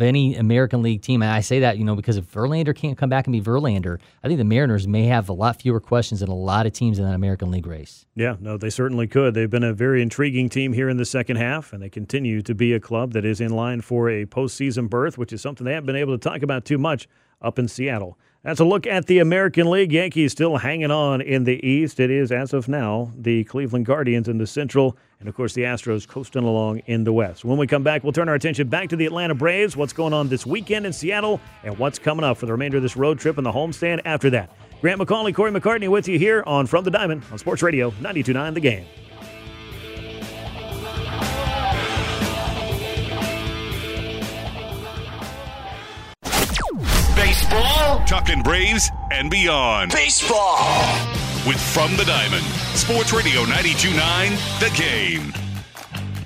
any American League team. And I say that, because if Verlander can't come back and be Verlander, I think the Mariners may have a lot fewer questions than a lot of teams in that American League race. Yeah, no, they certainly could. They've been a very intriguing team here in the second half, and they continue to be a club that is in line for a postseason berth, which is something they haven't been able to talk about too much up in Seattle. That's a look at the American League. Yankees still hanging on in the East. It is, as of now, the Cleveland Guardians in the Central, and, of course, the Astros coasting along in the West. When we come back, we'll turn our attention back to the Atlanta Braves, what's going on this weekend in Seattle, and what's coming up for the remainder of this road trip and the homestand after that. Grant McCauley, Corey McCartney with you here on From the Diamond on Sports Radio 92.9 The Game. Baseball, talking Braves and beyond. Baseball with From the Diamond, Sports Radio 92.9 The Game.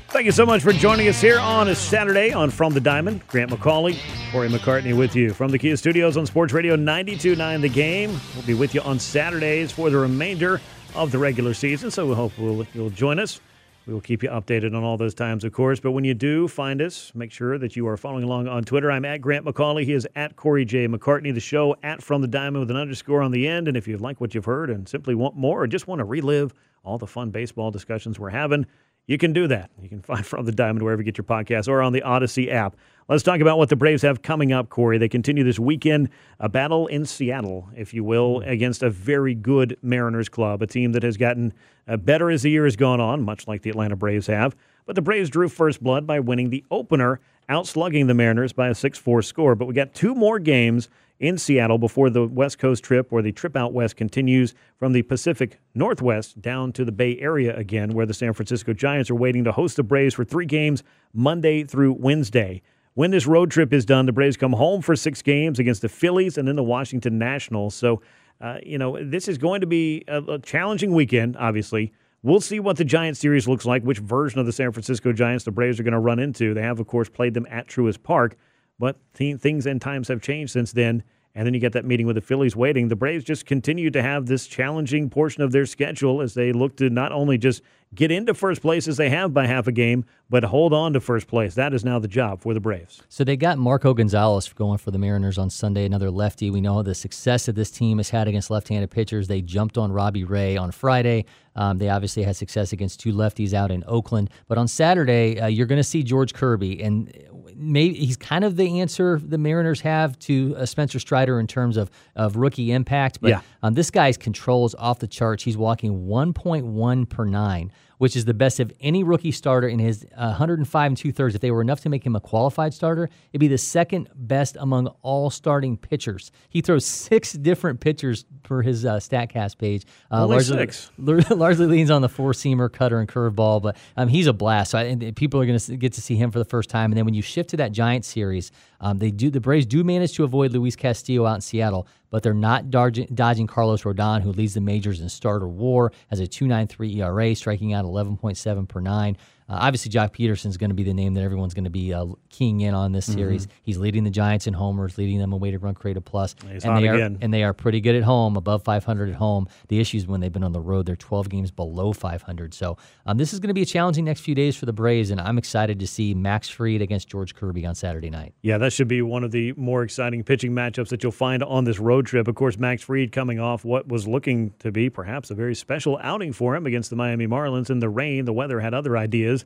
Thank you so much for joining us here on a Saturday on From the Diamond. Grant McCauley, Corey McCartney with you from the Kia Studios on Sports Radio 92.9 The Game. We'll be with you on Saturdays for the remainder of the regular season, so we hope you'll join us. We will keep you updated on all those times, of course. But when you do find us, make sure that you are following along on Twitter. I'm at Grant McCauley. He is at Corey J. McCartney. The show at From the Diamond with an _ on the end. And if you like what you've heard and simply want more or just want to relive all the fun baseball discussions we're having, you can do that. You can find From the Diamond wherever you get your podcasts or on the Odyssey app. Let's talk about what the Braves have coming up, Corey. They continue this weekend, a battle in Seattle, if you will, against a very good Mariners club, a team that has gotten better as the year has gone on, much like the Atlanta Braves have. But the Braves drew first blood by winning the opener, outslugging the Mariners by a 6-4 score. But we got 2 more games in Seattle before the West Coast trip, or the trip out west continues from the Pacific Northwest down to the Bay Area again, where the San Francisco Giants are waiting to host the Braves for 3 games Monday through Wednesday. When this road trip is done, the Braves come home for 6 games against the Phillies and then the Washington Nationals. So, this is going to be a challenging weekend, obviously. We'll see what the Giants series looks like, which version of the San Francisco Giants the Braves are going to run into. They have, of course, played them at Truist Park, but things and times have changed since then. And then you get that meeting with the Phillies waiting. The Braves just continue to have this challenging portion of their schedule as they look to not only just get into first place as they have by half a game, but hold on to first place. That is now the job for the Braves. So they got Marco Gonzalez going for the Mariners on Sunday, another lefty. We know the success that this team has had against left-handed pitchers. They jumped on Robbie Ray on Friday. They obviously had success against 2 lefties out in Oakland. But on Saturday, you're going to see George Kirby, and maybe he's kind of the answer the Mariners have to Spencer Strider in terms of rookie impact. But yeah, this guy's control is off the charts. He's walking 1.1 per 9, which is the best of any rookie starter in his 105 2/3. If they were enough to make him a qualified starter, it'd be the second best among all starting pitchers. He throws 6 different pitchers for his StatCast page. Largely leans on the 4-seamer, cutter, and curveball, but he's a blast. So people are going to get to see him for the first time. And then when you shift to that Giants series, the Braves do manage to avoid Luis Castillo out in Seattle, but they're not dodging Carlos Rodon, who leads the majors in starter WAR, has a 2.93 ERA, striking out 11.7 per 9. Obviously, Jock Peterson's going to be the name that everyone's going to be keying in on this series. He's leading the Giants in homers, leading them in weighted run created plus. And they are pretty good at home, above 500 at home. The issue is when they've been on the road, they're 12 games below 500. So this is going to be a challenging next few days for the Braves, and I'm excited to see Max Fried against George Kirby on Saturday night. Yeah, that should be one of the more exciting pitching matchups that you'll find on this road trip. Of course, Max Fried coming off what was looking to be perhaps a very special outing for him against the Miami Marlins in the rain. The weather had other ideas.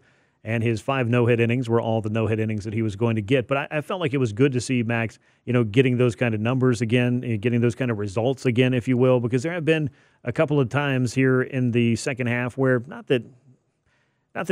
and his 5 no-hit innings were all the no-hit innings that he was going to get. But I felt like it was good to see Max, you know, getting those kind of numbers again, getting those kind of results again, if you will, because there have been a couple of times here in the second half where not that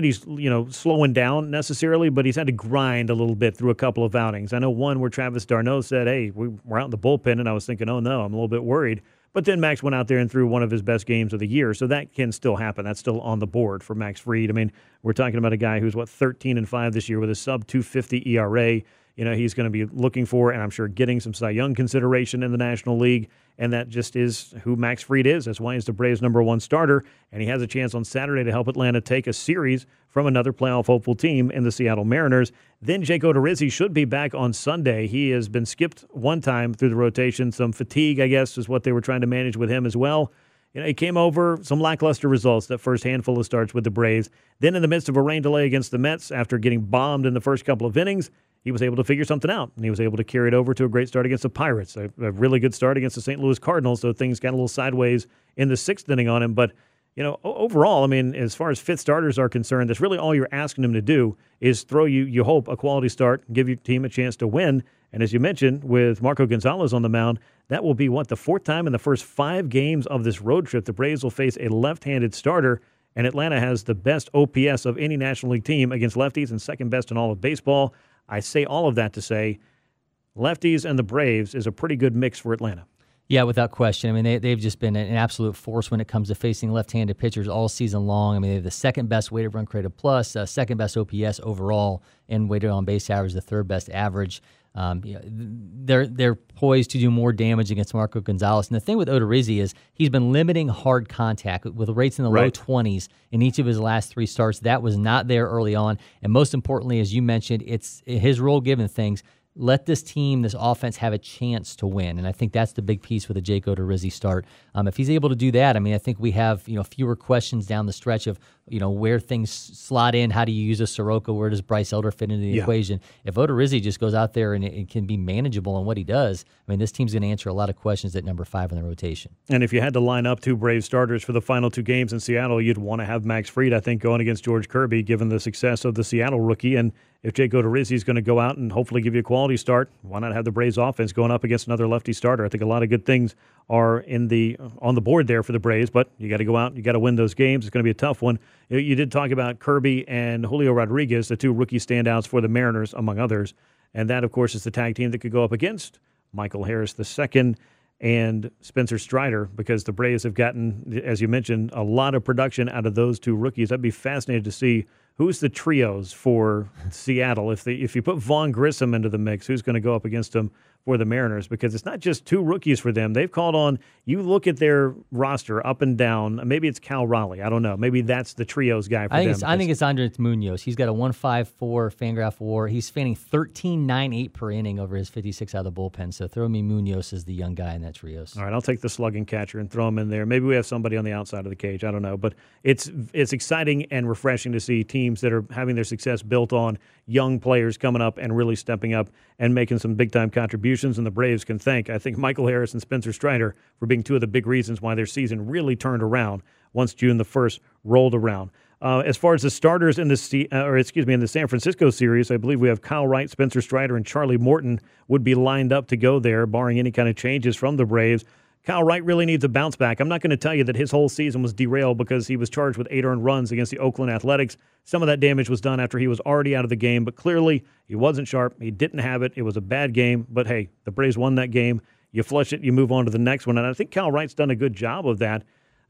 he's, you know, slowing down necessarily, but he's had to grind a little bit through a couple of outings. I know one where Travis d'Arnaud said, hey, we're out in the bullpen, and I was thinking, oh, no, I'm a little bit worried. But then Max went out there and threw one of his best games of the year, so that can still happen. That's still on the board for Max Fried. I mean, we're talking about a guy who's, what, 13-5 this year with a sub-250 ERA. You know, he's going to be looking for, and I'm sure getting some Cy Young consideration in the National League, and that just is who Max Fried is. That's why he's the Braves' #1 starter, and he has a chance on Saturday to help Atlanta take a series from another playoff hopeful team in the Seattle Mariners. Then Jake Odorizzi should be back on Sunday. He has been skipped one time through the rotation. Some fatigue, I guess, is what they were trying to manage with him as well. You know, he came over some lackluster results that first handful of starts with the Braves. Then in the midst of a rain delay against the Mets after getting bombed in the first couple of innings, he was able to figure something out, and he was able to carry it over to a great start against the Pirates, a really good start against the St. Louis Cardinals, so things got a little sideways in the 6th inning on him. But, you know, overall, I mean, as far as fifth starters are concerned, that's really all you're asking him to do is throw you hope, a quality start, give your team a chance to win. And as you mentioned, with Marco Gonzalez on the mound, that will be, what, the 4th time in the first 5 games of this road trip the Braves will face a left-handed starter, and Atlanta has the best OPS of any National League team against lefties and second best in all of baseball. I say all of that to say lefties and the Braves is a pretty good mix for Atlanta. Yeah, without question. I mean, they've just been an absolute force when it comes to facing left-handed pitchers all season long. I mean, they have the second-best weighted run created plus, second-best OPS overall, and weighted on base average, the third-best average. You know, they're poised to do more damage against Marco Gonzalez. And the thing with Odorizzi is he's been limiting hard contact with rates in the low 20s in each of his last 3 starts. That was not there early on. And most importantly, as you mentioned, it's his role given things. Let this team, this offense, have a chance to win. And I think that's the big piece with a Jake Odorizzi start. If he's able to do that, I mean, I think we have, you know, fewer questions down the stretch of, you know, where things slot in. How do you use a Soroka? Where does Bryce Elder fit into the equation? If Odorizzi just goes out there and it can be manageable in what he does, I mean, this team's going to answer a lot of questions at #5 in the rotation. And if you had to line up 2 Brave starters for the final 2 games in Seattle, you'd want to have Max Fried, I think, going against George Kirby, given the success of the Seattle rookie. And if Jake Odorizzi is going to go out and hopefully give you a quality start, why not have the Braves offense going up against another lefty starter? I think a lot of good things are on the board there for the Braves, but you got to go out, you got to win those games. It's going to be a tough one. You did talk about Kirby and Julio Rodriguez, the 2 rookie standouts for the Mariners, among others. And that, of course, is the tag team that could go up against Michael Harris II and Spencer Strider, because the Braves have gotten, as you mentioned, a lot of production out of those 2 rookies. I'd be fascinated to see who's the trios for Seattle. If you put Vaughn Grissom into the mix, who's going to go up against him for the Mariners? Because it's not just 2 rookies for them. They've called on, you look at their roster up and down, maybe it's Kyle Wright. I don't know. Maybe that's the trios guy for them. I think it's Andruw Munoz. He's got a 1.54 Fangraph WAR. He's fanning 13.98 per inning over his 56 out of the bullpen. So throw me Munoz as the young guy in that trios. All right, I'll take the slugging catcher and throw him in there. Maybe we have somebody on the outside of the cage. I don't know. But it's exciting and refreshing to see teams that are having their success built on young players coming up and really stepping up and making some big-time contributions. And the Braves can thank, I think, Michael Harris and Spencer Strider for being 2 of the big reasons why their season really turned around once June the 1st rolled around. As far as the starters in the San Francisco series, I believe we have Kyle Wright, Spencer Strider, and Charlie Morton would be lined up to go there, barring any kind of changes from the Braves. Kyle Wright really needs a bounce back. I'm not going to tell you that his whole season was derailed because he was charged with 8 earned runs against the Oakland Athletics. Some of that damage was done after he was already out of the game, but clearly he wasn't sharp. He didn't have it. It was a bad game, but hey, the Braves won that game. You flush it, you move on to the next one, and I think Kyle Wright's done a good job of that.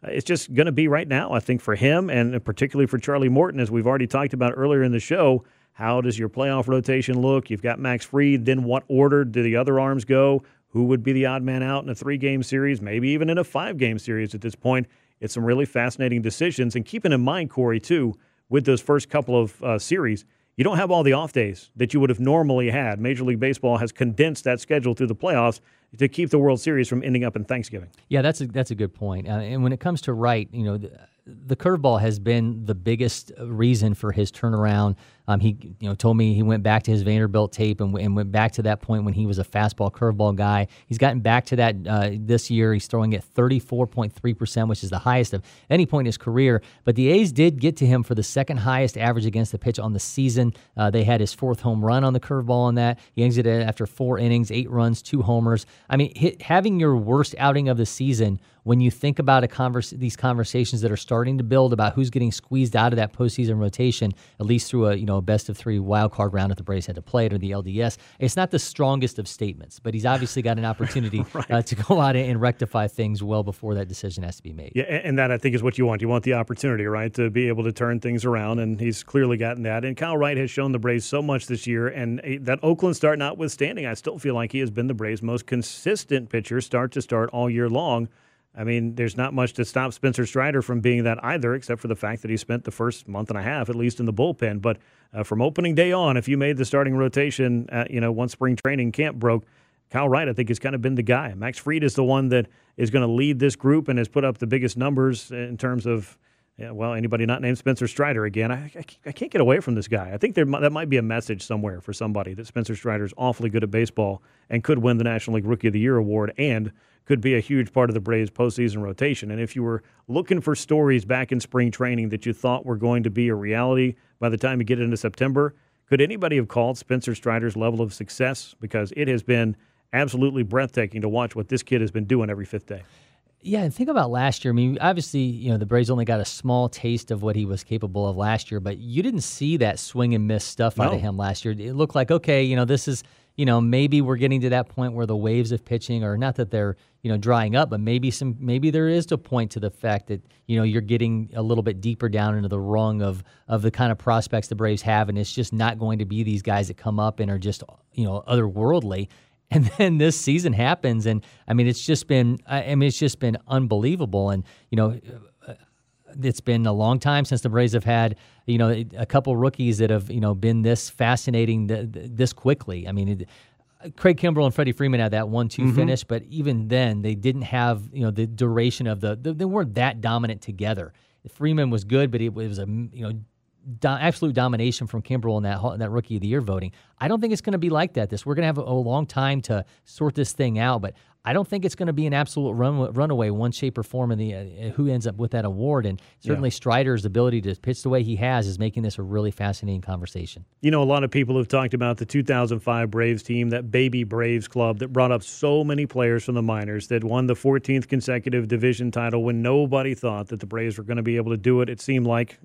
It's just going to be right now, I think, for him and particularly for Charlie Morton, as we've already talked about earlier in the show. How does your playoff rotation look? You've got Max Fried. Then what order do the other arms go? Who would be the odd man out in a 3-game series, maybe even in a 5-game series at this point? It's some really fascinating decisions. And keeping in mind, Corey, too, with those first couple of series, you don't have all the off days that you would have normally had. Major League Baseball has condensed that schedule through the playoffs to keep the World Series from ending up in Thanksgiving. Yeah, that's a good point. And when it comes to Wright, you know, the curveball has been the biggest reason for his turnaround He told me he went back to his Vanderbilt tape and went back to that point when he was a fastball curveball guy. He's gotten back to that this year. He's throwing at 34.3%, which is the highest of any point in his career. But the A's did get to him for the second highest average against the pitch on the season. They had his fourth home run on the curveball on that. He exited after 4 innings, 8 runs, 2 homers. I mean, having your worst outing of the season when you think about these conversations that are starting to build about who's getting squeezed out of that postseason rotation, at least through a best-of-3 wild card round if the Braves had to play it or the LDS. It's not the strongest of statements, but he's obviously got an opportunity right. To go out and rectify things well before that decision has to be made. Yeah, and that I think is what you want. You want the opportunity, right, to be able to turn things around, and he's clearly gotten that. And Kyle Wright has shown the Braves so much this year, and that Oakland start notwithstanding, I still feel like he has been the Braves' most consistent pitcher start to start all year long. I mean, there's not much to stop Spencer Strider from being that either, except for the fact that he spent the first month and a half, at least in the bullpen. But from opening day on, if you made the starting rotation, once spring training camp broke, Kyle Wright, I think, has kind of been the guy. Max Fried is the one that is going to lead this group and has put up the biggest numbers in terms of, anybody not named Spencer Strider again. I can't get away from this guy. I think that might be a message somewhere for somebody that Spencer Strider's awfully good at baseball and could win the National League Rookie of the Year award and could be a huge part of the Braves' postseason rotation. And if you were looking for stories back in spring training that you thought were going to be a reality by the time you get into September, could anybody have called Spencer Strider's level of success? Because it has been absolutely breathtaking to watch what this kid has been doing every fifth day. Yeah, and think about last year. I mean, obviously, the Braves only got a small taste of what he was capable of last year, but you didn't see that swing and miss stuff out of him last year. It looked like, okay, this is, maybe we're getting to that point where the waves of pitching are not that they're, drying up, but maybe there is a point to the fact that, you're getting a little bit deeper down into the rung of the kind of prospects the Braves have, and it's just not going to be these guys that come up and are just, otherworldly. And then this season happens, and it's just been unbelievable. And it's been a long time since the Braves have had a couple rookies that have been this fascinating this quickly. I mean, Craig Kimbrell and Freddie Freeman had that 1-2 finish, but even then they didn't have the duration of they weren't that dominant together. Freeman was good, but it was a absolute domination from Kimbrel in that Rookie of the Year voting. I don't think it's going to be like that. We're going to have a long time to sort this thing out, but I don't think it's going to be an absolute runaway, one shape or form in the who ends up with that award. And certainly Strider's ability to pitch the way he has is making this a really fascinating conversation. A lot of people have talked about the 2005 Braves team, that baby Braves club that brought up so many players from the minors that won the 14th consecutive division title when nobody thought that the Braves were going to be able to do it. It seemed like,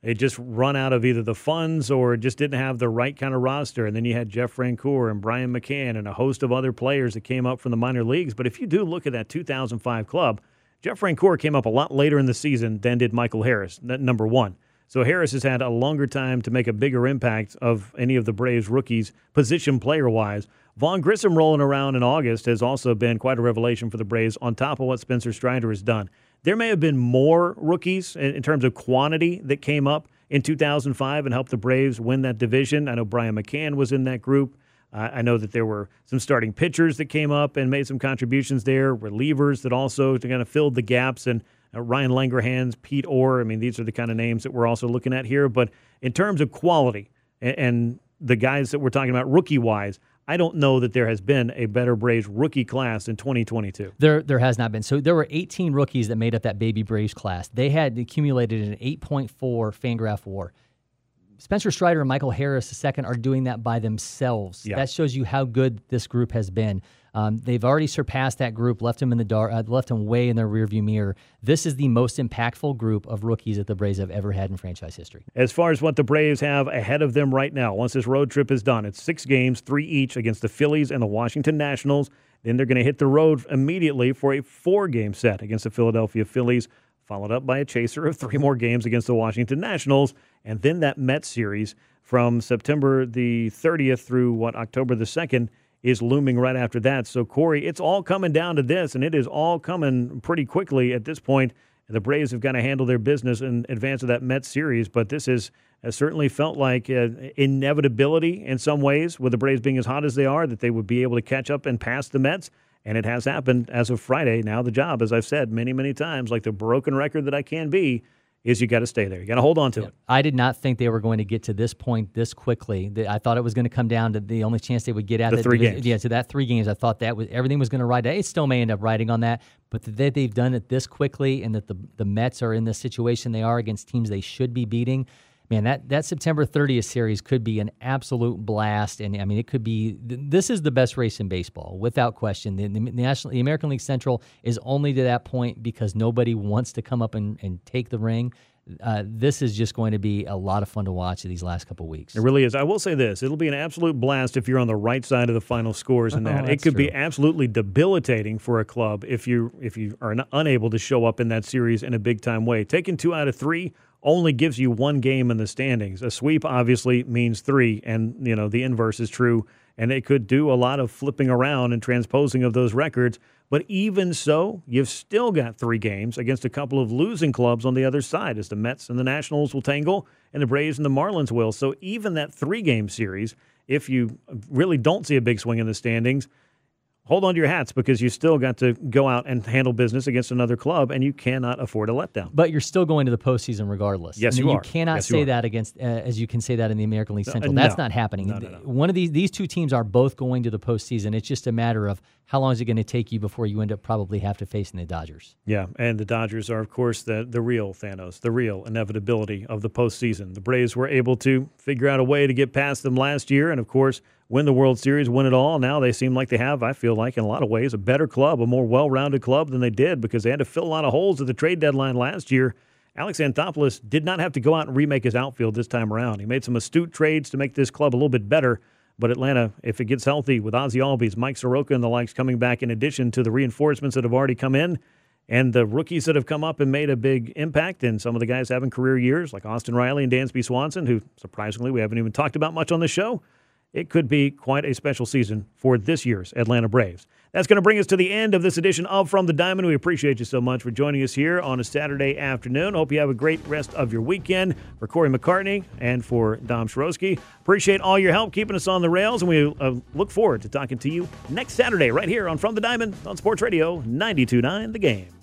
they just run out of either the funds or just didn't have the right kind of roster. And then you had Jeff Francoeur and Brian McCann and a host of other players that came up from the minor leagues. But if you do look at that 2005 club, Jeff Francoeur came up a lot later in the season than did Michael Harris, number one. So Harris has had a longer time to make a bigger impact of any of the Braves rookies, position player-wise. Vaughn Grissom rolling around in August has also been quite a revelation for the Braves on top of what Spencer Strider has done. There may have been more rookies in terms of quantity that came up in 2005 and helped the Braves win that division. I know Brian McCann was in that group. I know that there were some starting pitchers that came up and made some contributions there, relievers that also kind of filled the gaps, and Ryan Langerhans, Pete Orr. I mean, these are the kind of names that we're also looking at here. But in terms of quality and the guys that we're talking about rookie-wise, I don't know that there has been a better Braves rookie class in 2022. There has not been. So there were 18 rookies that made up that baby Braves class. They had accumulated an 8.4 Fangraph WAR. Spencer Strider and Michael Harris II are doing that by themselves. Yeah. That shows you how good this group has been. They've already surpassed that group, left them in the dark, left them way in their rearview mirror. This is the most impactful group of rookies that the Braves have ever had in franchise history. As far as what the Braves have ahead of them right now, once this road trip is done, it's 6 games, 3 each against the Phillies and the Washington Nationals. Then they're going to hit the road immediately for a 4-game set against the Philadelphia Phillies, followed up by a chaser of 3 more games against the Washington Nationals, and then that Mets series from September the 30th through, October the 2nd is looming right after that. So, Corey, it's all coming down to this, and it is all coming pretty quickly at this point. The Braves have got to handle their business in advance of that Mets series, but this has certainly felt like inevitability in some ways, with the Braves being as hot as they are, that they would be able to catch up and pass the Mets. And it has happened as of Friday. Now the job, as I've said many, many times, like the broken record that I can be, is you got to stay there. You got to hold on to it. I did not think they were going to get to this point this quickly. I thought it was going to come down to the only chance they would get out of the three games. Yeah, so that 3 games, I thought that was everything was going to ride. It still may end up riding on that, but that they've done it this quickly and that the Mets are in this situation they are against teams they should be beating. Man, that September 30th series could be an absolute blast. And, I mean, it could be – this is the best race in baseball, without question. The American League Central is only to that point because nobody wants to come up and take the ring. This is just going to be a lot of fun to watch these last couple of weeks. It really is. I will say this. It'll be an absolute blast if you're on the right side of the final scores in that. It could be absolutely debilitating for a club if you are unable to show up in that series in a big-time way. Taking 2 out of 3 – only gives you 1 game in the standings. A sweep obviously means 3, and you know the inverse is true, and it could do a lot of flipping around and transposing of those records. But even so, you've still got 3 games against a couple of losing clubs on the other side, as the Mets and the Nationals will tangle, and the Braves and the Marlins will. So even that 3-game series, if you really don't see a big swing in the standings, hold on to your hats because you still got to go out and handle business against another club, and you cannot afford a letdown. But you're still going to the postseason regardless. Yes, I mean, you are. You cannot say that against as you can say that in the American League Central. That's not happening. No. One of these 2 teams are both going to the postseason. It's just a matter of how long is it going to take you before you end up probably have to facing the Dodgers. Yeah, and the Dodgers are, of course, the real Thanos, the real inevitability of the postseason. The Braves were able to figure out a way to get past them last year, and, of course, win the World Series, win it all. Now they seem like they have, I feel like, in a lot of ways, a better club, a more well-rounded club than they did because they had to fill a lot of holes at the trade deadline last year. Alex Anthopoulos did not have to go out and remake his outfield this time around. He made some astute trades to make this club a little bit better, but Atlanta, if it gets healthy with Ozzie Albies, Mike Soroka and the likes coming back in addition to the reinforcements that have already come in and the rookies that have come up and made a big impact and some of the guys having career years like Austin Riley and Dansby Swanson, who surprisingly we haven't even talked about much on the show, it could be quite a special season for this year's Atlanta Braves. That's going to bring us to the end of this edition of From the Diamond. We appreciate you so much for joining us here on a Saturday afternoon. Hope you have a great rest of your weekend. For Corey McCartney and for Dom Shirosky, appreciate all your help keeping us on the rails, and we look forward to talking to you next Saturday right here on From the Diamond on Sports Radio 92.9 The Game.